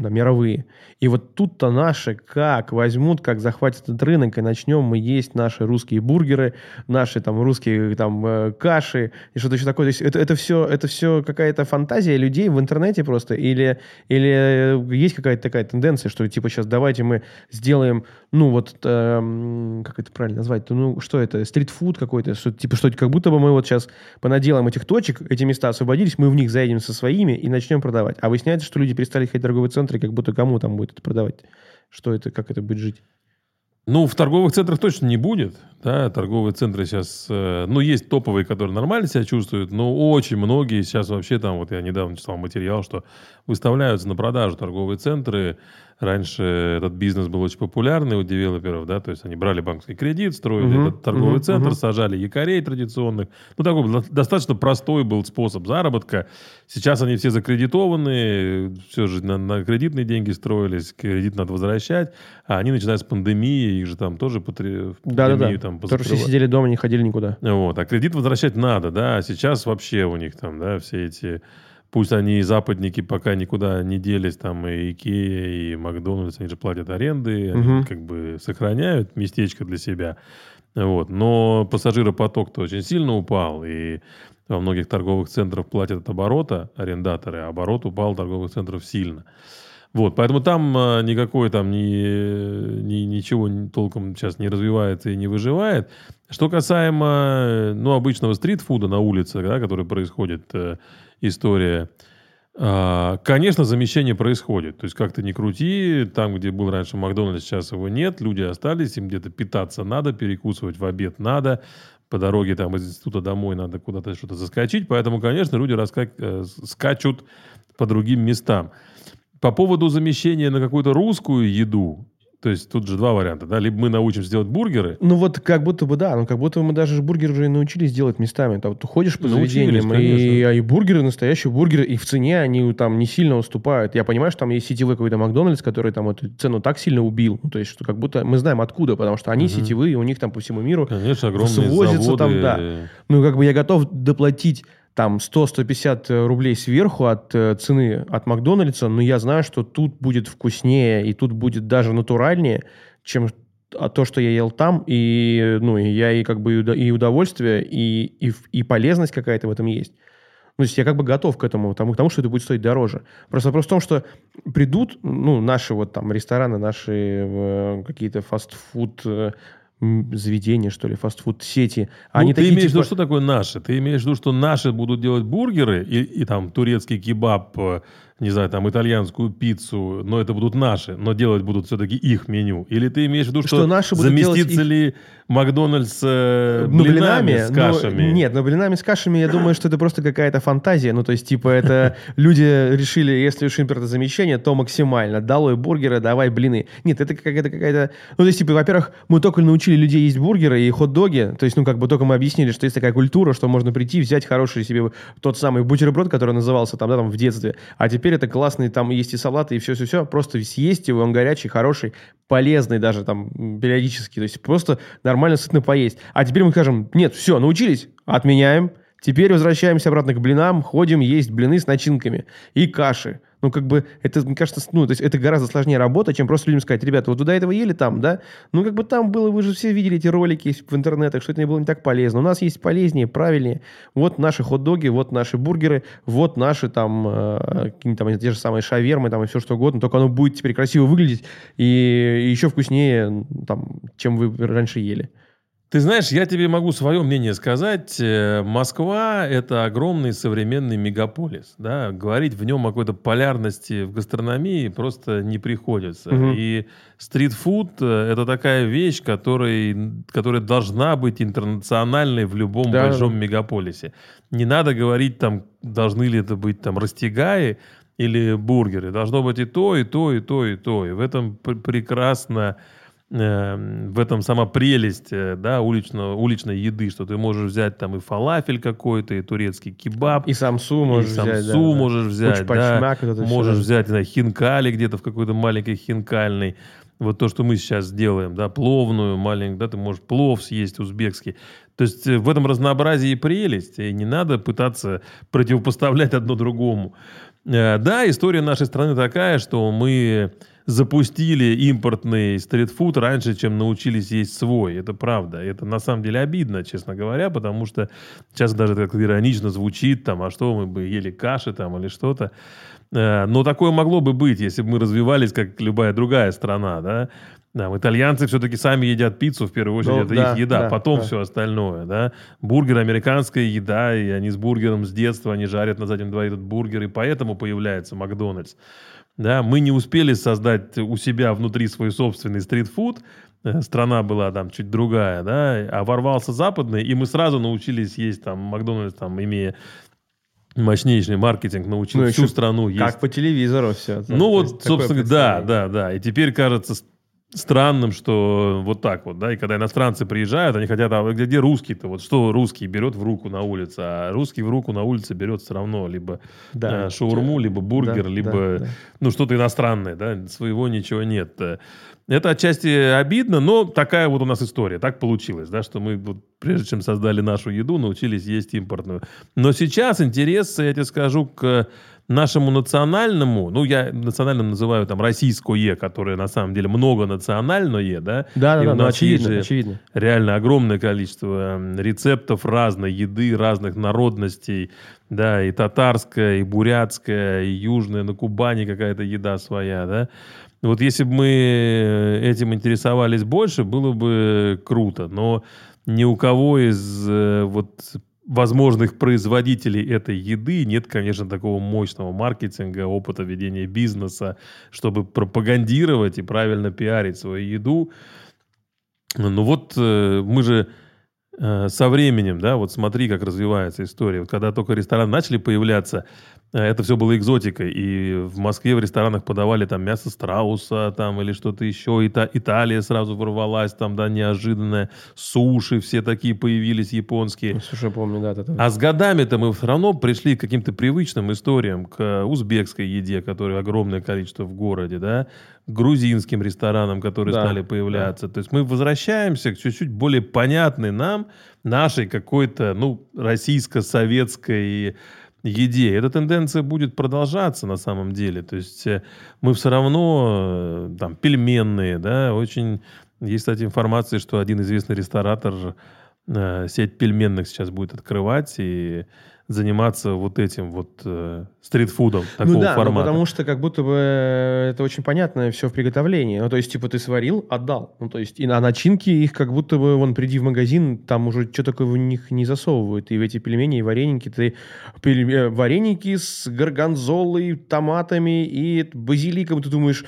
да, мировые, и вот тут-то наши как возьмут, как захватят этот рынок, и начнем мы есть наши русские бургеры, наши, там, русские, там, каши, и что-то еще такое. То есть, это, это все, это все какая-то фантазия людей в интернете просто, или Или есть какая-то такая тенденция, что типа сейчас давайте мы сделаем, ну вот, э, как это правильно назвать, ну что это, стритфуд какой-то, что, типа что как будто бы мы вот сейчас понаделаем этих точек, эти места освободились, мы в них заедем со своими и начнем продавать. А выясняется, что люди перестали ходить в торговые центры, как будто кому там будет это продавать, что это, как это будет жить. Ну, в торговых центрах точно не будет. Да? Торговые центры сейчас... Ну, есть топовые, которые нормально себя чувствуют, но очень многие сейчас вообще там... Вот я недавно читал материал, что выставляются на продажу торговые центры. Раньше этот бизнес был очень популярный у девелоперов, да, то есть они брали банковский кредит, строили uh-huh, этот торговый uh-huh, центр, uh-huh. сажали якорей традиционных. Ну, такой достаточно простой был способ заработка. Сейчас они все закредитованы, все же на, на кредитные деньги строились, кредит надо возвращать, а они, начиная с пандемии, их же там тоже по три... Да-да-да, там, тоже все сидели дома, не ходили никуда. Вот, а кредит возвращать надо, да, а сейчас вообще у них там, да, все эти... Пусть они и западники пока никуда не делись, там и Икея, и Макдональдс, они же платят аренды, они uh-huh. как бы сохраняют местечко для себя. Вот. Но пассажиропоток-то очень сильно упал, и во многих торговых центрах платят от оборота арендаторы, а оборот упал торговых центров сильно. Вот, поэтому там никакой там ни, ни, ничего толком сейчас не развивается и не выживает. Что касаемо, ну, обычного стритфуда на улице, да, который происходит, э, история, э, конечно, замещение происходит. То есть, как ты ни крути, там, где был раньше Макдональдс, сейчас его нет, люди остались, им где-то питаться надо, перекусывать в обед надо, по дороге там из института домой надо куда-то что-то заскочить, поэтому, конечно, люди раска- э, скачут по другим местам. По поводу замещения на какую-то русскую еду, то есть тут же два варианта, да, либо мы научимся делать бургеры. Ну вот как будто бы да, ну как будто бы мы даже бургеры уже и научились делать местами. Там, ты ходишь по научились, заведениям, и, и бургеры, настоящие бургеры, и в цене они там не сильно уступают. Я понимаю, что там есть сетевой какой-то Макдональдс, который там эту цену так сильно убил, ну, то есть что как будто мы знаем откуда, потому что они угу. сетевые, у них там по всему миру конечно, огромные свозятся заводы. Там, да. Ну как бы я готов доплатить... Там сто-сто пятьдесят рублей сверху от э, цены от Макдональдса, но я знаю, что тут будет вкуснее и тут будет даже натуральнее, чем то, что я ел там. И, ну, и я и как бы и удовольствие, и, и, и полезность какая-то в этом есть. Ну, то есть я как бы готов к этому, тому, к тому, что это будет стоить дороже. Просто вопрос в том, что придут ну, наши вот там рестораны, наши э, какие-то фастфуд... Э, заведения, что ли, фастфуд-сети. Ну, ты такие, имеешь типа... в виду, что такое наши? Ты имеешь в виду, что наши будут делать бургеры и, и там турецкий кебаб, не знаю, там итальянскую пиццу, но это будут наши, но делать будут все-таки их меню. Или ты имеешь в виду, что, что наши будут заместится их... ли Макдональдс э, ну, блинами, блинами с кашами? Ну, нет, но блинами с кашами, я думаю, что это просто какая-то фантазия. Ну, то есть, типа, это люди решили, если уж импортозамещение, то максимально. Долой бургеры, давай блины. Нет, это какая-то... какая-то. Ну, то есть, типа, во-первых, мы только научили людей есть бургеры и хот-доги. То есть, ну, как бы только мы объяснили, что есть такая культура, что можно прийти, взять хороший себе тот самый бутерброд, который назывался там, да, там в детстве. А теперь Теперь это классные, там есть и салаты, и все-все-все. Просто съесть его, он горячий, хороший, полезный даже там периодически. То есть просто нормально сытно поесть. А теперь мы скажем, нет, все, научились, отменяем. Теперь возвращаемся обратно к блинам, ходим есть блины с начинками и каши. Ну, как бы, это, мне кажется, ну, то есть это гораздо сложнее работа, чем просто людям сказать, ребята, вот вы до этого ели там, да? Ну, как бы там было, вы же все видели эти ролики в интернетах, что это не было не так полезно. У нас есть полезнее, правильнее. Вот наши хот-доги, вот наши бургеры, вот наши там, э, там те же самые шавермы, там и все что угодно, только оно будет теперь красиво выглядеть и, и еще вкуснее, там, чем вы раньше ели. Ты знаешь, я тебе могу свое мнение сказать. Москва – это огромный современный мегаполис. Да? Говорить в нем о какой-то полярности в гастрономии просто не приходится. Угу. И стритфуд – это такая вещь, которой, которая должна быть интернациональной в любом да. большом мегаполисе. Не надо говорить, там, должны ли это быть там, растягаи или бургеры. Должно быть и то, и то, и то, и то. И в этом пр- прекрасно... в этом сама прелесть, да, уличного, уличной еды, что ты можешь взять там и фалафель какой-то, и турецкий кебаб. И самсу можешь и взять. Самсу да, можешь да. взять. Да, можешь взять да, хинкали где-то в какой-то маленькой хинкальной. Вот то, что мы сейчас делаем, да, пловную маленькую, да, ты можешь плов съесть узбекский. То есть в этом разнообразии и прелесть, и не надо пытаться противопоставлять одно другому. Да, история нашей страны такая, что мы... запустили импортный стритфуд раньше, чем научились есть свой. Это правда. Это на самом деле обидно, честно говоря, потому что сейчас даже как иронично звучит, там, а что мы бы ели каши там или что-то. Но такое могло бы быть, если бы мы развивались, как любая другая страна, да. Да, итальянцы все-таки сами едят пиццу, в первую очередь, ну, это да, их еда, да, потом да. все остальное, да. Бургер, американская еда, и они с бургером с детства, они жарят на заднем дворе этот бургер, и поэтому появляется Макдональдс. Да, мы не успели создать у себя внутри свой собственный стритфуд, страна была там чуть другая, да, а ворвался западный, и мы сразу научились есть там Макдональдс, там, имея... мощнейший маркетинг научил ну, всю страну есть. Как по телевизору все. Это, ну вот, собственно, да, да, да. И теперь кажется странным, что вот так вот, да. И когда иностранцы приезжают, они хотят, а где русский-то? Вот что русский берет в руку на улице? А русский в руку на улице берет все равно либо да, э, шаурму, либо бургер, да, либо да, да. ну что-то иностранное, да. Своего ничего нет. Это отчасти обидно, но такая вот у нас история. Так получилось, да, что мы, вот, прежде чем создали нашу еду, научились есть импортную. Но сейчас интерес, я тебе скажу, к нашему национальному, ну, я национальным называю там российское, которое на самом деле многонациональное, да? Да, да, да, ну, очевидно, очевидно. Реально огромное количество рецептов разной еды, разных народностей, да, и татарская, и бурятская, и южная, на Кубани какая-то еда своя, да? Вот если бы мы этим интересовались больше, было бы круто. Но ни у кого из вот, возможных производителей этой еды нет, конечно, такого мощного маркетинга, опыта ведения бизнеса, чтобы пропагандировать и правильно пиарить свою еду. Ну вот мы же... со временем, да, вот смотри, как развивается история. Вот когда только рестораны начали появляться, это все было экзотикой. И в Москве в ресторанах подавали там мясо страуса там, или что-то еще. Ита- Италия сразу ворвалась, там, да, неожиданная. Суши все такие появились, японские. Суши, помню, да. Это... А с годами-то мы все равно пришли к каким-то привычным историям, к узбекской еде, которой огромное количество в городе, да, к грузинским ресторанам, которые да, стали появляться. Да. То есть мы возвращаемся к чуть-чуть более понятной нам нашей какой-то, ну, российско-советской еде. Эта тенденция будет продолжаться на самом деле. То есть мы все равно там пельменные, да, очень... Есть, кстати, информация, что один известный ресторатор э, сеть пельменных сейчас будет открывать и заниматься вот этим вот э, стритфудом такого ну да, формата. Ну да, потому что как будто бы это очень понятно все в приготовлении. Ну то есть типа ты сварил, отдал. Ну то есть и на начинки их как будто бы, вон, приди в магазин, там уже что такое в них не засовывают. И в эти пельмени, и вареники. Ты пель... Вареники с горгонзолой, томатами и базиликом. Ты думаешь...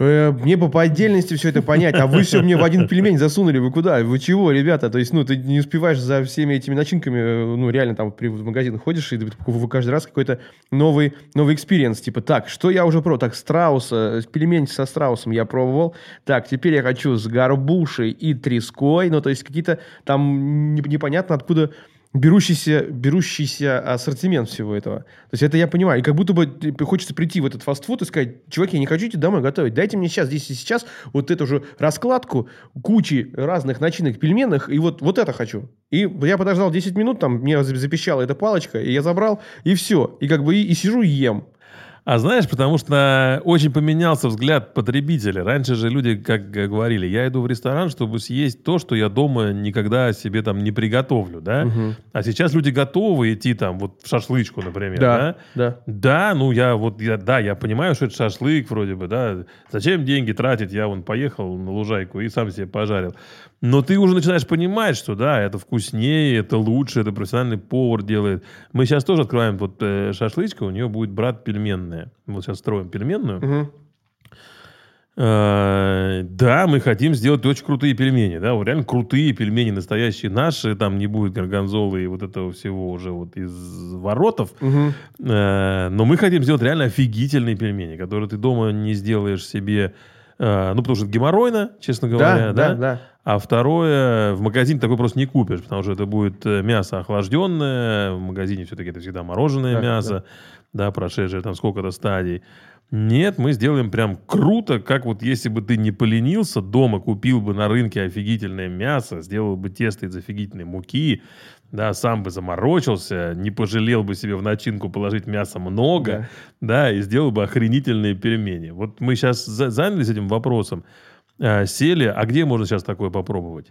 Мне бы по отдельности все это понять, а вы все мне в один пельмень засунули, вы куда, вы чего, ребята? То есть, ну, ты не успеваешь за всеми этими начинками, ну, реально там в магазин ходишь, и каждый раз какой-то новый новый экспириенс, типа, так, что я уже пробовал? Так, страуса, пельмень со страусом я пробовал, так, теперь я хочу с горбушей и треской, ну, то есть, какие-то там непонятно откуда... Берущийся, берущийся ассортимент всего этого. То есть это я понимаю. И как будто бы хочется прийти в этот фастфуд и сказать, чуваки, я не хочу идти домой готовить. Дайте мне сейчас, здесь и сейчас, вот эту же раскладку, кучи разных начинок пельменных, и вот, вот это хочу. И я подождал десять минут, там мне запищала эта палочка, и я забрал, и все. И как бы и, и сижу и ем. А знаешь, потому что очень поменялся взгляд потребителя. Раньше же люди как говорили, я иду в ресторан, чтобы съесть то, что я дома никогда себе там не приготовлю, да? Угу. А сейчас люди готовы идти там вот в шашлычку, например, да? Да, да. Да, ну я вот, я, да, я понимаю, что это шашлык вроде бы, да? Зачем деньги тратить? Я вон поехал на лужайку и сам себе пожарил. Но ты уже начинаешь понимать, что да, это вкуснее, это лучше, это профессиональный повар делает. Мы сейчас тоже открываем вот э, шашлычку, у нее будет брат пельменная. Мы вот сейчас строим пельменную. Угу. А, да, мы хотим сделать очень крутые пельмени. Да? Вот реально крутые пельмени, настоящие наши. Там не будет горгонзолы и вот этого всего уже вот из воротов. Угу. А, но мы хотим сделать реально офигительные пельмени, которые ты дома не сделаешь себе. А, ну, потому что это геморройно, честно говоря. Да, да, да, да. А второе, в магазине такой просто не купишь, потому что это будет мясо охлажденное. В магазине все-таки это всегда мороженое да, мясо. Да. Да, прошедшие там сколько-то стадий. Нет, мы сделаем прям круто, как вот если бы ты не поленился, дома купил бы на рынке офигительное мясо, сделал бы тесто из офигительной муки, да, сам бы заморочился, не пожалел бы себе в начинку положить мяса много, да, да и сделал бы охренительные пельмени. Вот мы сейчас занялись этим вопросом, сели, а где можно сейчас такое попробовать?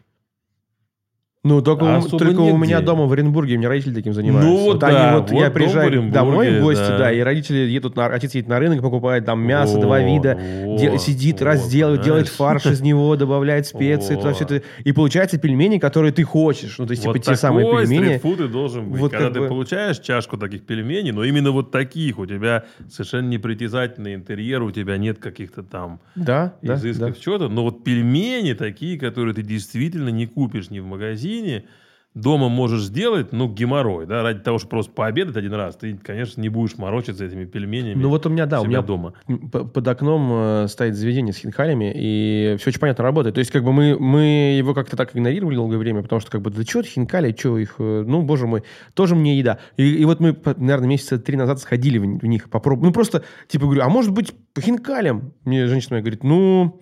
Ну, только, а у, только у меня дома в Оренбурге, мне родители таким занимаются. Ну, вот, да, вот, вот я приезжаю домой в гости, да. да, и родители едут, на, отец едет на рынок, покупает там мясо, о, два вида, о, де, сидит, о, разделывает, делает фарш из него, добавляет специи, туда все это. И получается пельмени, которые ты хочешь. Ну, то есть, вот типа, те самые пельмени. Вот такой стритфуд ты должен быть. Вот когда ты бы... получаешь чашку таких пельменей, но именно вот таких, у тебя совершенно непритязательный интерьер, у тебя нет каких-то там да, изысков, да, да. чего-то. Но вот пельмени такие, которые ты действительно не купишь ни в магазине, дома можешь сделать, ну, геморрой, да, ради того, чтобы просто пообедать один раз, ты, конечно, не будешь морочиться этими пельменями. Ну, вот у меня, да, у меня дома. Под окном стоит заведение с хинкалями, и все очень понятно работает. То есть, как бы мы, мы его как-то так игнорировали долгое время, потому что, как бы, да что хинкали, что их, ну, боже мой, тоже мне еда. И, и вот мы, наверное, месяца три назад сходили в них, попробовали. Ну, просто, типа, говорю, а может быть, по хинкалям? Мне женщина моя говорит, ну,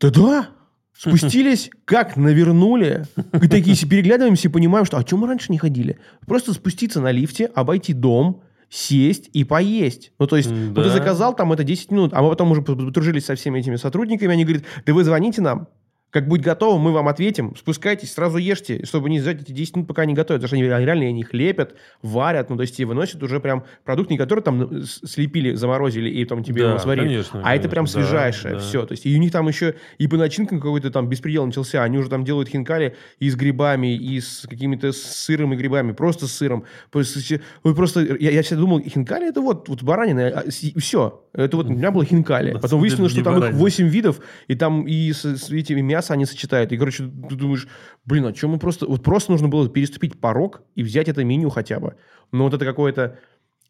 да-да. Спустились, как навернули, и такие переглядываемся и понимаем, что а что мы раньше не ходили? Просто спуститься на лифте, обойти дом, сесть и поесть. Ну, то есть, да. ну, ты заказал там это десять минут, а мы потом уже подружились со всеми этими сотрудниками, они говорят, да вы звоните нам, как будет готово, мы вам ответим, спускайтесь, сразу ешьте, чтобы не ждать эти десять минут, пока они готовят. Потому что они реально они их лепят, варят, ну, то есть, и выносят уже прям продукт, не который там слепили, заморозили, и там тебе да, его сварили. Конечно, а конечно. Это прям свежайшее да, все. Да. То есть, и у них там еще и по начинкам какой-то там беспредел начался. Они уже там делают хинкали и с грибами, и с какими-то сыром и грибами, просто с сыром. Просто, просто, я, я всегда думал, хинкали это вот, вот баранина, а, и все. Это вот у меня было хинкали. Потом выяснилось, что там баранина. Их восемь видов, и там и с, с этими мясами они сочетают. И, короче, ты думаешь, блин, а что мы просто... Вот просто нужно было переступить порог и взять это меню хотя бы. Но вот это какое-то...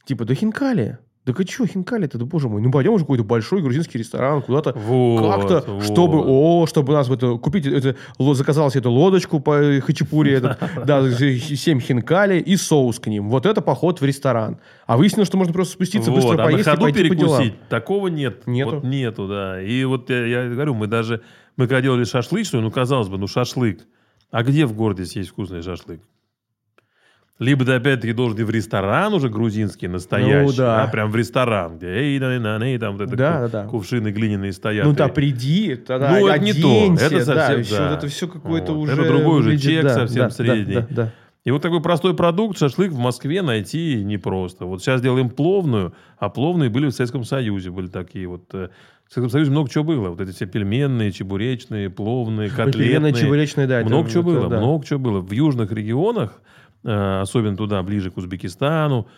Типа, да хинкали. Да что хинкали-то, да боже мой. Ну, пойдем уже в какой-то большой грузинский ресторан куда-то. Вот, как-то, вот. чтобы... О, чтобы нас это, купить... Это, заказалось эту лодочку по хачапури. Этот, да, семь хинкали и соус к ним. Вот это поход в ресторан. А выяснилось, что можно просто спуститься, вот, быстро а поесть и пойти перекусить. По делам. Такого нет. Нету. Вот нету, да. И вот я, я говорю, мы даже... Мы когда делали шашлычную, ну, казалось бы, ну, шашлык. А где в городе съесть вкусный шашлык? Либо ты, опять-таки, должен и в ресторан уже грузинский, настоящий. Ну, да. А прям в ресторан, где эй, да, да, да, там вот это да, ку- да, да. кувшины глиняные стоят. Ну, да, приди, тогда ну, оденься. Ну, это не то. Это совсем, да. Еще да. Вот это все какое-то вот. Уже... Это другой уже чек да, совсем да, средний. Да, да, да. И вот такой простой продукт, шашлык, в Москве найти непросто. Вот сейчас делаем пловную, а пловные были в Советском Союзе, были такие вот... В Советском Союзе много чего было. Вот эти все пельменные, чебуречные, пловные, котлетные. Пельменные, чебуречные, да. Много чего было, да. много чего было. В южных регионах, особенно туда, ближе к Узбекистану,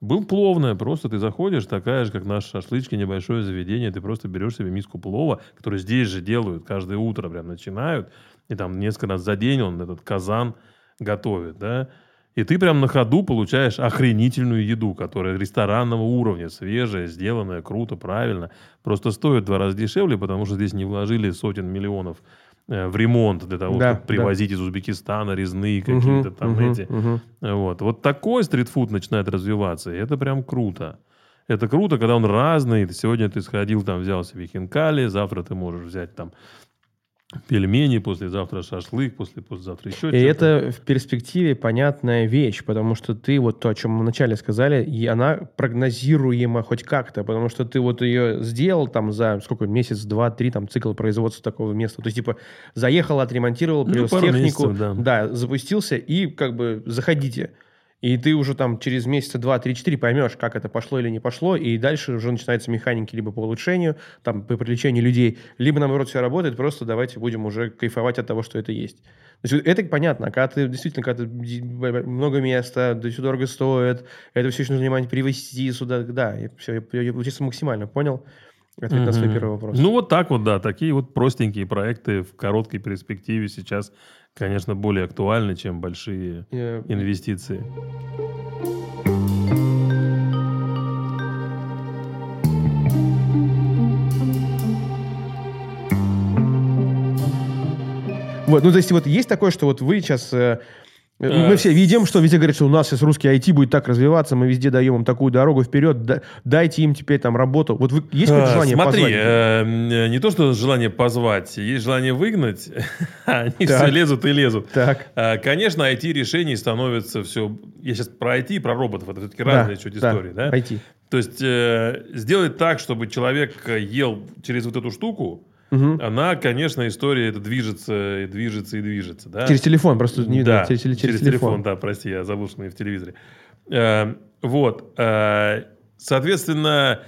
был пловное. Просто ты заходишь, такая же, как наши шашлычки, небольшое заведение. Ты просто берешь себе миску плова, который здесь же делают, каждое утро прям начинают. И там несколько раз за день он этот казан готовит, да. И ты прям на ходу получаешь охренительную еду, которая ресторанного уровня, свежая, сделанная, круто, правильно. Просто стоит в два раза дешевле, потому что здесь не вложили сотен миллионов э, в ремонт для того, да, чтобы да. привозить из Узбекистана резные какие-то угу, там угу, эти. Угу. Вот. Вот такой стритфуд начинает развиваться, и это прям круто. Это круто, когда он разный. Сегодня ты сходил, там, взял себе хинкали, завтра ты можешь взять там пельмени, послезавтра шашлык, после послезавтра еще что-то. И это в перспективе понятная вещь, потому что ты вот то, о чем мы вначале сказали, и она прогнозируема хоть как-то, потому что ты вот ее сделал там за сколько, месяц, два, три, там цикл производства такого места. То есть типа заехал, отремонтировал, привез ну, технику, месяцев, да. да, запустился и как бы заходите. И ты уже там через месяца два, три, четыре поймешь, как это пошло или не пошло, и дальше уже начинаются механики либо по улучшению, там, по привлечению людей, либо, наоборот, все работает, просто давайте будем уже кайфовать от того, что это есть. То есть это понятно, когда ты действительно, когда ты много места, да, все дорого стоит, это все еще нужно внимание привезти сюда, да, я, все, я, я честно, максимально понял ответ mm-hmm. на свой первый вопрос. Ну, вот так вот, да, такие вот простенькие проекты в короткой перспективе сейчас, конечно, более актуальны, чем большие yeah. инвестиции. Вот, ну, то есть, вот есть такое, что вот вы сейчас... Э, э, мы все видим, что везде говорят, что у нас сейчас русский ай ти будет так развиваться, мы везде даем им такую дорогу вперед, да, дайте им теперь там работу. Вот вы, есть какое-то желание смотри, позвать? Смотри, э, не то, что желание позвать, есть желание выгнать, они так. все лезут и лезут. Так. Э, конечно, ай ти-решений становится все... Я сейчас про ай ти и про роботов, это все-таки да, разные чуть да, истории. Да? ай ти. То есть, э, сделать так, чтобы человек ел через вот эту штуку, угу. она, конечно, история это движется и движется и движется. Да? Через телефон, просто не да, да, через, через, через телефон. телефон. Да, прости, я забыл, что мы в телевизоре. Э, вот. Э, соответственно,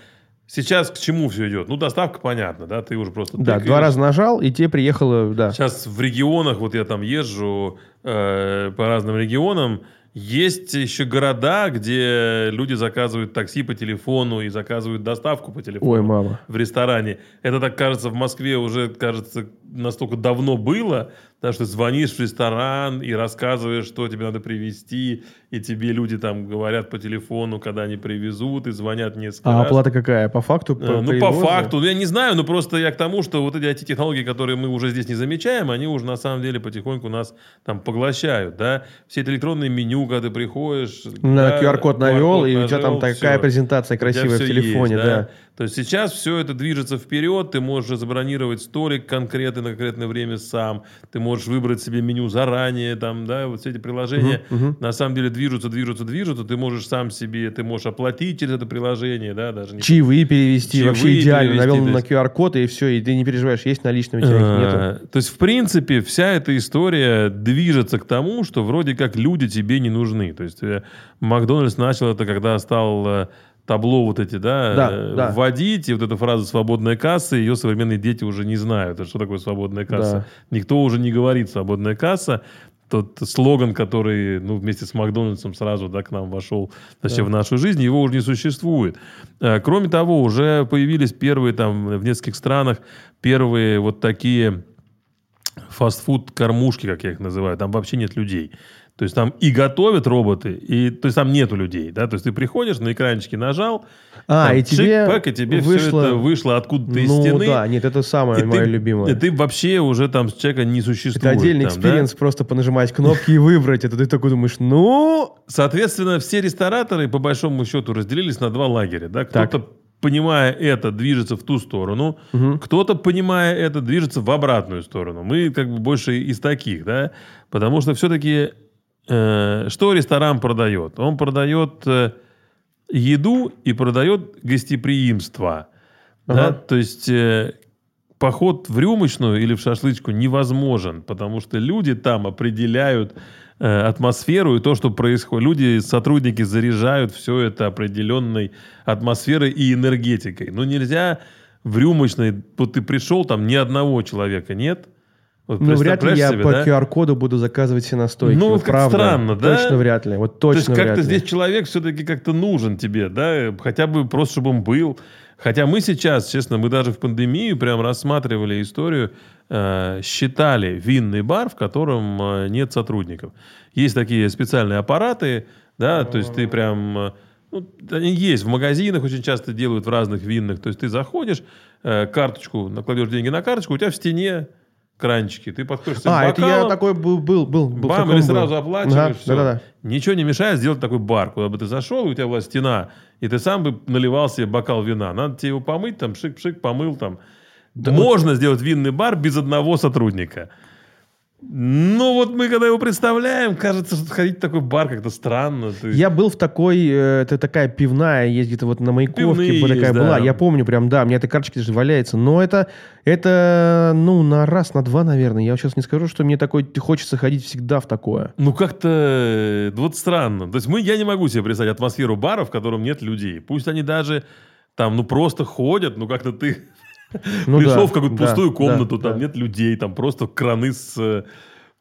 сейчас к чему все идет? Ну, доставка, понятно, да? Ты уже просто... Да, тыкаешь. Два раза нажал, и тебе приехало... Да. Сейчас в регионах, вот я там езжу э, по разным регионам, есть еще города, где люди заказывают такси по телефону и заказывают доставку по телефону. Ой, мама. В ресторане. Это, так кажется, в Москве уже, кажется, настолько давно было, потому что звонишь в ресторан и рассказываешь, что тебе надо привезти, и тебе люди там говорят по телефону, когда они привезут, и звонят несколько раз. А оплата какая? По факту? По, ну, по факту. Я не знаю, но просто я к тому, что вот эти ай ти-технологии, которые мы уже здесь не замечаем, они уже на самом деле потихоньку нас там поглощают. Да? Все это электронные меню, когда ты приходишь... На да, ку ар-код навел, ку ар-код и у тебя там такая все. Презентация красивая в телефоне. Есть, да? Да. То есть сейчас все это движется вперед, ты можешь забронировать столик конкретный на конкретное время сам, ты можешь выбрать себе меню заранее, там, да, вот все эти приложения uh-huh, uh-huh. на самом деле движутся, движутся, движутся, ты можешь сам себе, ты можешь оплатить через это приложение, да, даже не... Чаевые перевести, Чаевые вообще идеально, перевести, навел на ку ар-код и все, и ты не переживаешь, есть наличные у тебя, uh-huh. их нету. То есть, в принципе, вся эта история движется к тому, что вроде как люди тебе не нужны, то есть Макдональдс начал это, когда стал... табло вот эти, да, да, да, вводить, и вот эта фраза «свободная касса», ее современные дети уже не знают. Что такое свободная касса? Да. Никто уже не говорит «свободная касса». Тот слоган, который ну, вместе с Макдональдсом сразу да, к нам вошел вообще да. в нашу жизнь, его уже не существует. Кроме того, уже появились первые там в нескольких странах первые вот такие фастфуд-кормушки, как я их называю. Там вообще нет людей. То есть там и готовят роботы, и то есть там нету людей, да, то есть ты приходишь, на экранчике нажал, а, там, и, тебе пэк, и тебе вышло... все это вышло откуда-то из ну, стены. Ну да, нет, это самое мое любимое. И ты вообще уже там с человека не существует. Это отдельный экспириенс, да? Просто понажимать кнопки и выбрать, это ты такой думаешь, ну... Соответственно, все рестораторы, по большому счету, разделились на два лагеря, да, кто-то... Так. Понимая это, движется в ту сторону. Угу. Кто-то, понимая это, движется в обратную сторону. Мы как бы больше из таких, да? Потому что все-таки э, что ресторан продает? Он продает э, еду и продает гостеприимство. Ага. Да? То есть э, поход в рюмочную или в шашлычку невозможен, потому что люди там определяют атмосферу и то, что происходит. Люди, сотрудники заряжают все это определенной атмосферой и энергетикой. Но нельзя в рюмочной... Вот ты пришел, там ни одного человека нет. Вот, ну, вряд ли я себе, по да? ку ар-коду буду заказывать все настойки. Ну, вот как правда. Странно, да? Точно вряд ли. Вот точно то есть, как-то здесь человек все-таки как-то нужен тебе, да? Хотя бы просто, чтобы он был. Хотя мы сейчас, честно, мы даже в пандемию прям рассматривали историю, э, считали винный бар, в котором э, нет сотрудников. Есть такие специальные аппараты, да, то есть ты прям... Ну, они есть в магазинах, очень часто делают в разных винных. То есть ты заходишь, э, карточку, накладешь деньги на карточку, у тебя в стене кранчики. Ты подходишь с этим бокалом. А, это я такой был. был, был бам, или сразу был. Оплачиваешь. Ага, все. Да, да, да. Ничего не мешает сделать такой бар, куда бы ты зашел, и у тебя была стена, и ты сам бы наливал себе бокал вина. Надо тебе его помыть, там, пшик-пшик, помыл там. Да можно вот... сделать винный бар без одного сотрудника. Ну, вот мы, когда его представляем, кажется, что ходить в такой бар как-то странно. Ты... Я был в такой... Это такая пивная, есть где-то вот на Маяковке такая есть, была. Да. Я помню прям, да, у меня эта карточка даже валяется. Но это, это, ну, на раз, на два, наверное. Я сейчас не скажу, что мне такой хочется ходить всегда в такое. Ну, как-то вот странно. То есть мы, я не могу себе представить атмосферу бара, в котором нет людей. Пусть они даже там, ну, просто ходят, ну, как-то ты... Ну, пришел да, в какую-то да, пустую комнату, да, там да. нет людей, там просто краны с...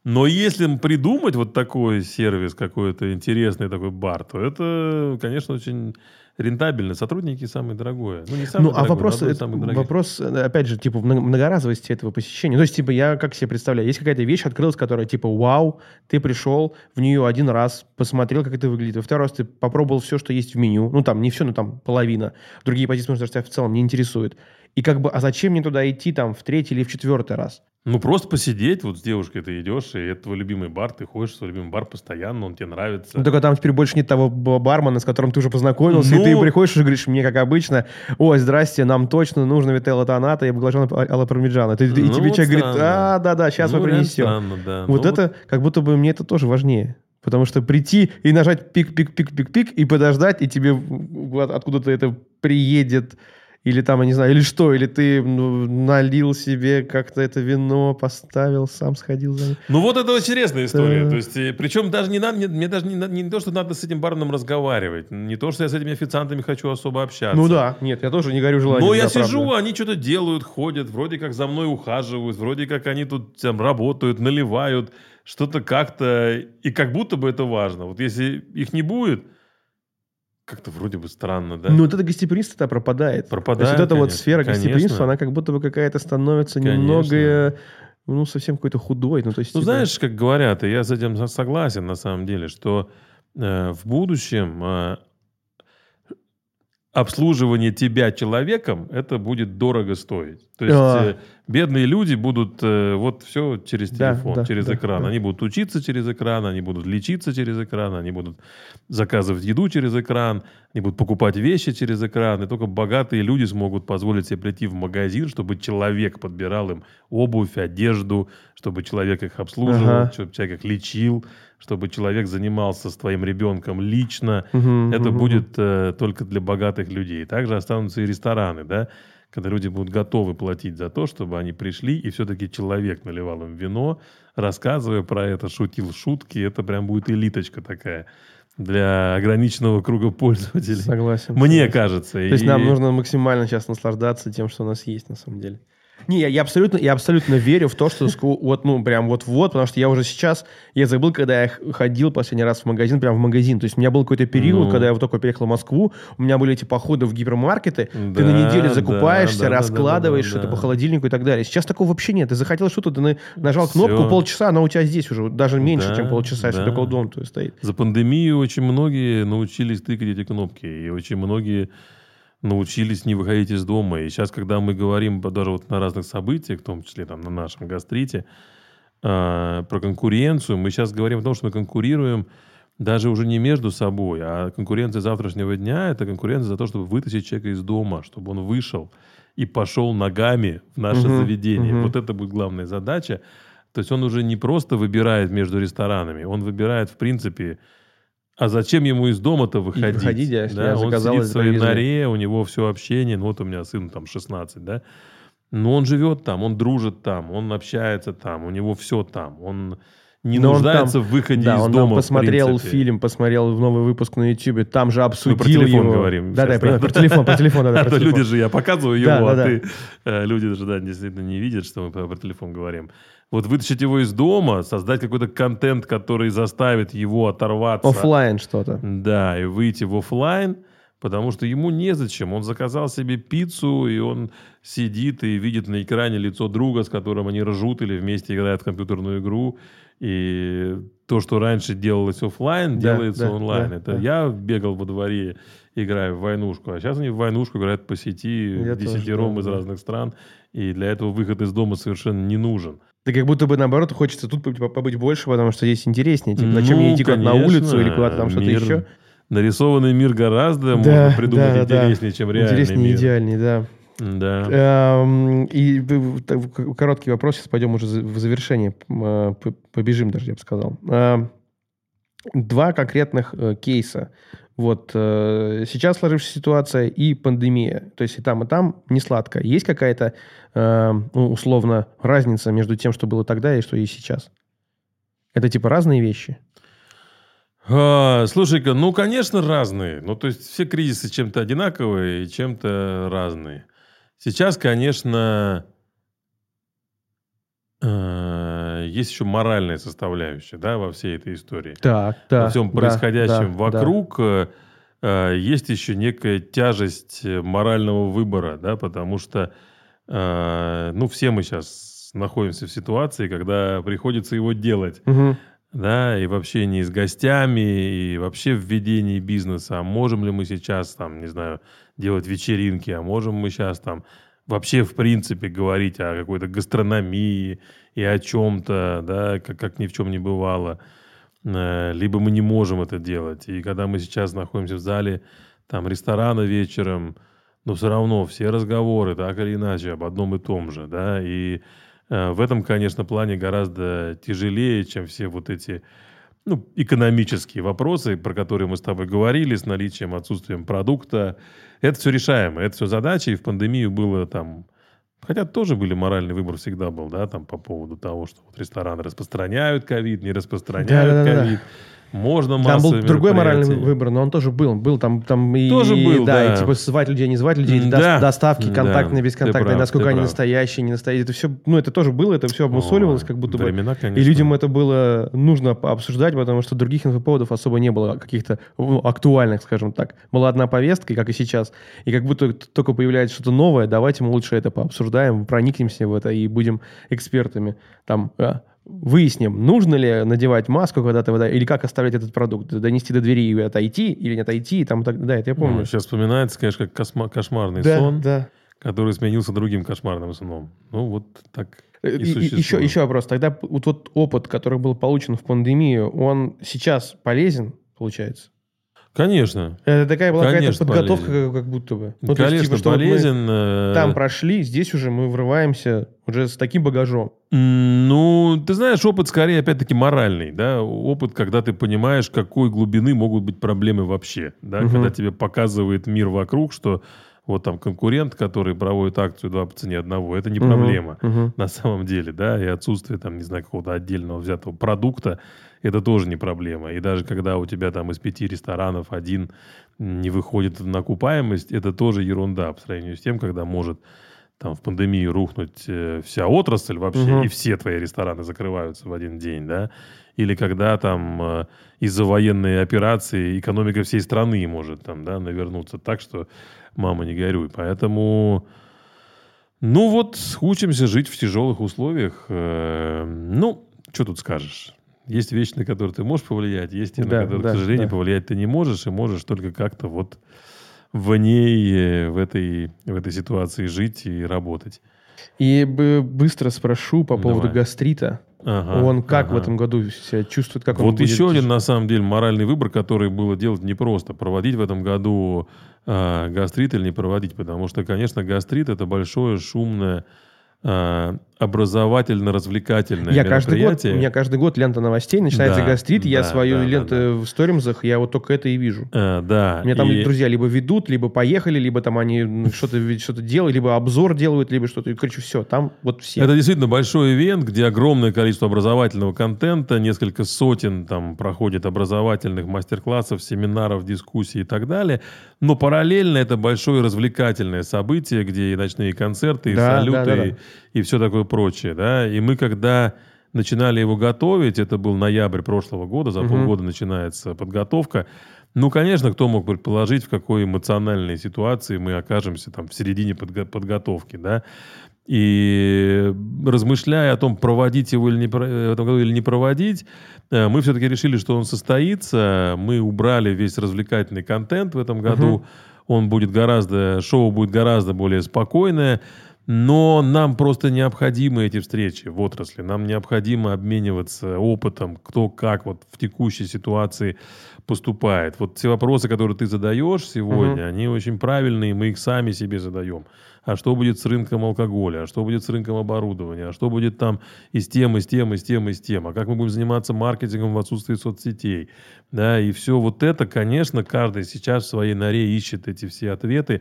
Но если придумать вот такой сервис, какой-то интересный такой бар, то это, конечно, очень рентабельно. Сотрудники самые дорогое. Ну, не самые ну, дорогое, а вопрос, но это, вопрос, опять же, типа многоразовости этого посещения. То есть, типа, я как себе представляю, есть какая-то вещь открылась, которая, типа, вау, ты пришел в нее один раз, посмотрел, как это выглядит. Во второй раз ты попробовал все, что есть в меню. Ну, там, не все, но там половина. Другие позиции, потому что тебя в целом не интересует. И как бы, а зачем мне туда идти там в третий или в четвертый раз? Ну, просто посидеть, вот с девушкой ты идешь, и это твой любимый бар, ты ходишь в свой любимый бар постоянно, он тебе нравится. Ну, только там теперь больше нет того бармена, с которым ты уже познакомился, ну... и ты приходишь и говоришь мне, как обычно, ой, здрасте, нам точно нужно вителла тоната и баклажан алла пармиджана. И, ну, и тебе вот человек странно. Говорит, а, да-да, сейчас ну, мы принесем. Странно, да. Вот ну, это, вот... как будто бы мне это тоже важнее. Потому что прийти и нажать пик-пик-пик-пик-пик и подождать, и тебе откуда-то это приедет... Или там, я не знаю, или что, или ты налил себе как-то это вино, поставил, сам сходил за ним. Ну, вот это очень интересная история. Да. То есть, причем даже не надо, мне, мне даже не, не то, что надо с этим барменом разговаривать, не то, что я с этими официантами хочу особо общаться. Ну да, нет, я тоже не горю желанием. Но я сижу, правда. Они что-то делают, ходят, вроде как за мной ухаживают, вроде как они тут там работают, наливают, что-то как-то, и как будто бы это важно. Вот если их не будет... Как-то вроде бы странно, да? Ну, вот это гостеприимство-то пропадает. Пропадает, То есть вот эта конечно, вот сфера гостеприимства, конечно. Она как будто бы какая-то становится конечно. Немного, ну, совсем какой-то худой. Ну, то есть, ну типа... знаешь, как говорят, и я с этим согласен на самом деле, что э, в будущем э, обслуживание тебя человеком, это будет дорого стоить. То есть а. э, бедные люди будут э, вот все через телефон, да, да, через да, экран. Да. Они будут учиться через экран, они будут лечиться через экран, они будут заказывать еду через экран, они будут покупать вещи через экран. И только богатые люди смогут позволить себе прийти в магазин, чтобы человек подбирал им обувь, одежду, чтобы человек их обслуживал, ага. чтобы человек их лечил, чтобы человек занимался с твоим ребенком лично. Угу, Это угу. будет э, только для богатых людей. Также останутся и рестораны, да? Когда люди будут готовы платить за то, чтобы они пришли, и все-таки человек наливал им вино, рассказывая про это, шутил шутки. Это прям будет элиточка такая для ограниченного круга пользователей. Согласен. Мне согласен. Кажется. То и... есть нам нужно максимально сейчас наслаждаться тем, что у нас есть на самом деле. Не, я, я, абсолютно, я абсолютно верю в то, что вот, ну, прям вот-вот, потому что я уже сейчас, я забыл, когда я ходил последний раз в магазин, прям в магазин, то есть у меня был какой-то период, ну. когда я вот только переехал в Москву, у меня были эти походы в гипермаркеты, да, ты на неделю закупаешься, да, да, раскладываешь да, да, да, что-то да. по холодильнику и так далее. Сейчас такого вообще нет, ты захотел что-то, ты нажал Все. Кнопку, полчаса, она у тебя здесь уже, даже меньше, да, чем полчаса, да. если только дома твой стоит. За пандемию очень многие научились тыкать эти кнопки, и очень многие... научились не выходить из дома. И сейчас, когда мы говорим даже вот на разных событиях, в том числе там, на нашем гастрите, э, про конкуренцию, мы сейчас говорим о том, что мы конкурируем даже уже не между собой, а конкуренция завтрашнего дня – это конкуренция за то, чтобы вытащить человека из дома, чтобы он вышел и пошел ногами в наше угу, заведение. Угу. Вот это будет главная задача. То есть он уже не просто выбирает между ресторанами, он выбирает, в принципе, а зачем ему из дома-то выходить? выходить я, да? я он сидит в своей норе, у него все общение. Ну, вот у меня сын там шестнадцать, да? Но он живет там, он дружит там, он общается там, у него все там. Он не Но нуждается он там, в выходе да, из он дома, там посмотрел фильм, посмотрел новый выпуск на Ютьюбе, там же обсудил его. Мы про телефон его. говорим. Да-да, да, да, про телефон, про телефон. Да, да, про телефон. Люди же, я показываю его, да, а да, ты... Да. Люди же, да, действительно не видят, что мы про телефон говорим. Вот вытащить его из дома, создать какой-то контент, который заставит его оторваться. Оффлайн что-то. Да, и выйти в оффлайн, потому что ему незачем. Он заказал себе пиццу, и он сидит и видит на экране лицо друга, с которым они ржут или вместе играют в компьютерную игру. И то, что раньше делалось оффлайн, да, делается да, онлайн. Да, Это да. я бегал во дворе, играю в войнушку, а сейчас они в войнушку играют по сети я десятером тоже, да, из да. разных стран. И для этого выход из дома совершенно не нужен. Да как будто бы, наоборот, хочется тут побыть больше, потому что здесь интереснее. Типа, зачем ну, мне идти куда-то на улицу или куда-то там что-то мир, еще? Нарисованный мир гораздо да, можно придумать да, интереснее, да. чем реальный интереснее, мир. Интереснее, идеальнее, да. Да. И короткий вопрос, сейчас пойдем уже в завершение, побежим даже, я бы сказал. Два конкретных кейса. Вот сейчас сложившаяся ситуация и пандемия. То есть и там, и там не сладко. Есть какая-то, ну, условно, разница между тем, что было тогда и что есть сейчас? Это типа разные вещи? А, слушай-ка, ну, конечно, разные. Ну, то есть все кризисы чем-то одинаковые и чем-то разные. Сейчас, конечно, э, есть еще моральная составляющая, да, во всей этой истории. Так, да, во всем происходящем да, вокруг да. Э, есть еще некая тяжесть морального выбора, да, потому что, э, ну, все мы сейчас находимся в ситуации, когда приходится его делать, угу. да, и в общении с гостями, и вообще в ведении бизнеса. А можем ли мы сейчас, там, не знаю, делать вечеринки, а можем мы сейчас там вообще, в принципе, говорить о какой-то гастрономии и о чем-то, да, как, как ни в чем не бывало. Либо мы не можем это делать. И когда мы сейчас находимся в зале там, ресторана вечером, но все равно все разговоры, так или иначе, об одном и том же. Да, и в этом, конечно, плане гораздо тяжелее, чем все вот эти, ну, экономические вопросы, про которые мы с тобой говорили, с наличием, отсутствием продукта. Это все решаемо, это все задачи. И в пандемию было там... Хотя тоже были, моральный выбор всегда был, да, там по поводу того, что вот рестораны распространяют ковид, не распространяют ковид. Можно массовые мероприятия. Там был другой моральный выбор, но он тоже был. Был там, там и, тоже был, да, да. И типа звать людей, не звать людей, да. доставки, контактные, да. бесконтактные, прав, насколько они прав. настоящие, не настоящие. Это все, ну, это тоже было, это все обмусоливалось, О, как будто времена, бы. Конечно. И людям это было нужно обсуждать, потому что других инфоповодов особо не было, каких-то, ну, актуальных, скажем так. Была одна повестка, как и сейчас, и как будто только появляется что-то новое, давайте мы лучше это пообсуждаем, проникнемся в это и будем экспертами. Там... Выясним, нужно ли надевать маску, когда ты вода, или как оставлять этот продукт, донести до двери и отойти, или не отойти, и там, так, да, это я помню. Ну, сейчас вспоминается, конечно, как косма- кошмарный да, сон, да. который сменился другим кошмарным сном. Ну, вот так и, и существует. Еще, еще вопрос. Тогда вот тот опыт, который был получен в пандемию, он сейчас полезен, получается? Конечно. Это такая была конечно, какая-то подготовка, полезен. как будто бы. Ну, конечно, есть, типа, что полезен. Вот там прошли, здесь уже мы врываемся уже с таким багажом. Ну, ты знаешь, опыт скорее, опять-таки, моральный. Да? Опыт, когда ты понимаешь, какой глубины могут быть проблемы вообще. Да? Угу. Когда тебе показывает мир вокруг, что вот там конкурент, который проводит акцию два по цене одного, это не угу. проблема угу. на самом деле. Да? И отсутствие, там, не знаю, какого-то отдельного взятого продукта, это тоже не проблема. И даже когда у тебя там из пяти ресторанов один не выходит на окупаемость, это тоже ерунда по сравнению с тем, когда может там в пандемию рухнуть вся отрасль вообще, угу. и все твои рестораны закрываются в один день, да? Или когда там из-за военной операции экономика всей страны может там, да, навернуться так, что мама не горюй. Поэтому... Ну вот, учимся жить в тяжелых условиях. Ну, что тут скажешь? Есть вещи, на которые ты можешь повлиять, есть те, да, на которые, да, к сожалению, да. повлиять ты не можешь, и можешь только как-то вот в ней, в этой, в этой ситуации жить и работать. И быстро спрошу по Давай. поводу гастрита. Ага, Он как ага. в этом году себя чувствует? Как вот он будет... еще один, на самом деле, моральный выбор, который было делать непросто. Проводить в этом году э, гастрит или не проводить, потому что, конечно, гастрит – это большое, шумное, образовательно-развлекательное я мероприятие. Каждый год, у меня каждый год лента новостей, начинается да, гастрит, да, я свою да, ленту да, да. в сторимзах, я вот только это и вижу. А, да. У меня там и... друзья либо ведут, либо поехали, либо там они что-то, что-то делают, либо обзор делают, либо что-то. И, короче, все, там вот все. Это действительно большой ивент, где огромное количество образовательного контента, несколько сотен там проходит образовательных мастер-классов, семинаров, дискуссий и так далее. Но параллельно это большое развлекательное событие, где и ночные концерты, и да, салюты, да, да, да. и все такое прочее, да, и мы когда начинали его готовить, это был ноябрь прошлого года, за угу. полгода начинается подготовка, ну, конечно, кто мог предположить, в какой эмоциональной ситуации мы окажемся там в середине подго- подготовки, да, и размышляя о том, проводить его или не, в этом году или не проводить, мы все-таки решили, что он состоится, мы убрали весь развлекательный контент в этом году, угу. он будет гораздо, шоу будет гораздо более спокойное. Но нам просто необходимы эти встречи в отрасли. Нам необходимо обмениваться опытом, кто как вот в текущей ситуации поступает. Вот все вопросы, которые ты задаешь сегодня, угу. они очень правильные, мы их сами себе задаем. а что будет с рынком алкоголя, а что будет с рынком оборудования, а что будет там и с тем, и с тем, и с тем, и с тем, а как мы будем заниматься маркетингом в отсутствии соцсетей, да, и все вот это, конечно, каждый сейчас в своей норе ищет эти все ответы,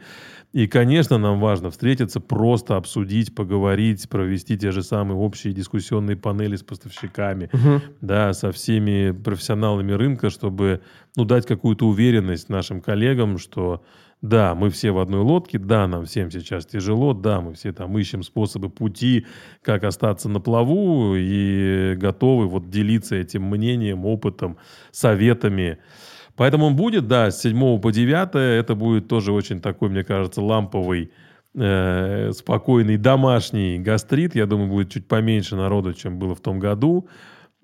и, конечно, нам важно встретиться, просто обсудить, поговорить, провести те же самые общие дискуссионные панели с поставщиками, угу. да, со всеми профессионалами рынка, чтобы, ну, дать какую-то уверенность нашим коллегам, что да, мы все в одной лодке, да, нам всем сейчас тяжело, да, мы все там ищем способы, пути, как остаться на плаву, и готовы вот делиться этим мнением, опытом, советами. Поэтому он будет, да, с седьмого по девятое, это будет тоже очень такой, мне кажется, ламповый, э, спокойный домашний гастрит. Я думаю, будет чуть поменьше народу, чем было в том году.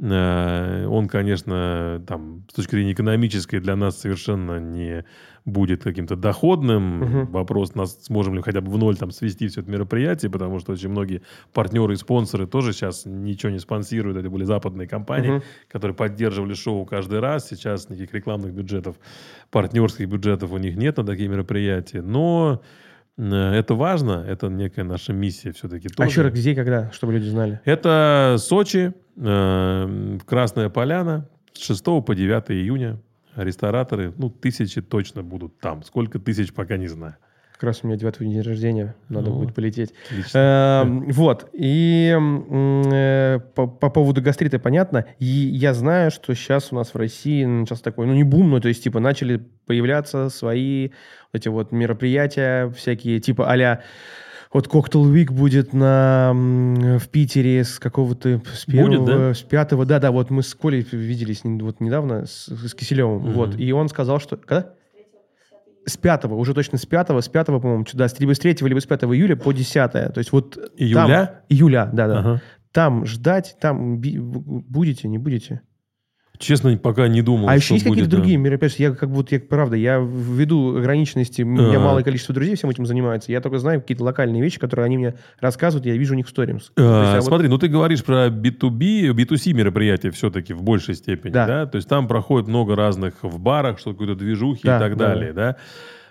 Он, конечно, там, с точки зрения экономической для нас совершенно не будет каким-то доходным. Uh-huh. Вопрос, нас, сможем ли хотя бы в ноль там свести все это мероприятие, потому что очень многие партнеры и спонсоры тоже сейчас ничего не спонсируют. Это были западные компании, uh-huh. которые поддерживали шоу каждый раз. Сейчас никаких рекламных бюджетов, партнерских бюджетов у них нет на такие мероприятия. Но... это важно, это некая наша миссия все-таки тоже. А еще где, когда, чтобы люди знали? Это Сочи, э, Красная Поляна, с шестого по девятое июня. Рестораторы, ну, тысячи точно будут там. Сколько тысяч, пока не знаю. Как раз у меня девятого день рождения, надо ну, будет полететь. Э, вот, и э, по, по поводу гастрита понятно. И я знаю, что сейчас у нас в России начался такой, ну, не бум, но то есть, типа, начали появляться свои вот эти вот мероприятия всякие, типа а-ля... Вот Cocktail Week будет на, в Питере с какого-то... С первого, будет, да? С пятого. Да-да, вот мы с Колей виделись вот недавно, с, с Киселевым. Mm-hmm. Вот, и он сказал, что... Когда? С пятого, уже точно с пятого, с пятого, по-моему, да, либо с третьего, либо с пятого июля по десятое. То есть вот июля? Там, июля, да-да. Ага. Там ждать, там би- будете, не будете? Честно, пока не думал, а что будет. А еще есть какие-то да. другие мероприятия? Я как будто, я, правда, я ввиду ограниченности, у меня малое количество друзей всем этим занимается. Я только знаю какие-то локальные вещи, которые они мне рассказывают, я вижу у них в сторис. А, есть, смотри, вот... ну ты говоришь про би ту би, би ту си мероприятия все-таки в большей степени, да? да? То есть там проходит много разных в барах, что-то какой-то движухи да, и так да, далее, да? да?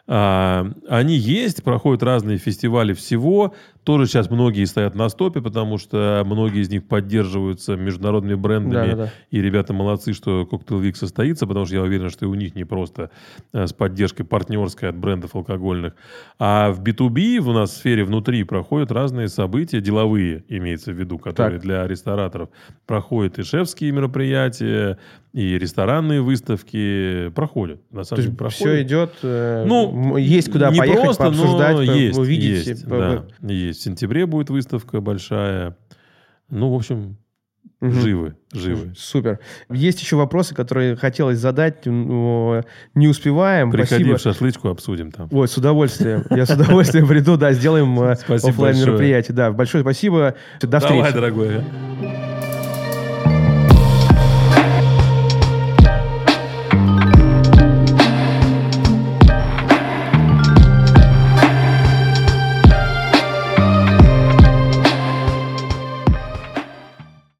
А, они есть, проходят разные фестивали всего. Тоже сейчас многие стоят на стопе, потому что многие из них поддерживаются международными брендами. Да, да, да. И ребята молодцы, что Cocktail Week состоится, потому что я уверен, что и у них не просто а, с поддержкой партнерской от брендов алкогольных. А в би ту би у нас в сфере внутри проходят разные события, деловые имеется в виду, которые так. для рестораторов. Проходят и шефские мероприятия, и ресторанные выставки проходят. На самом деле, проходят. Все идет... Э... Ну, есть куда не поехать, просто, пообсуждать, но есть, увидеть. Есть, да, есть. В сентябре будет выставка большая. Ну, в общем, угу. живы, живы. Супер. Есть еще вопросы, которые хотелось задать, но не успеваем. Приходи Спасибо. В шашлычку, обсудим там. Ой, с удовольствием. Я с удовольствием приду, да, сделаем офлайн мероприятие. Да, большое спасибо. До встречи. Давай, дорогой.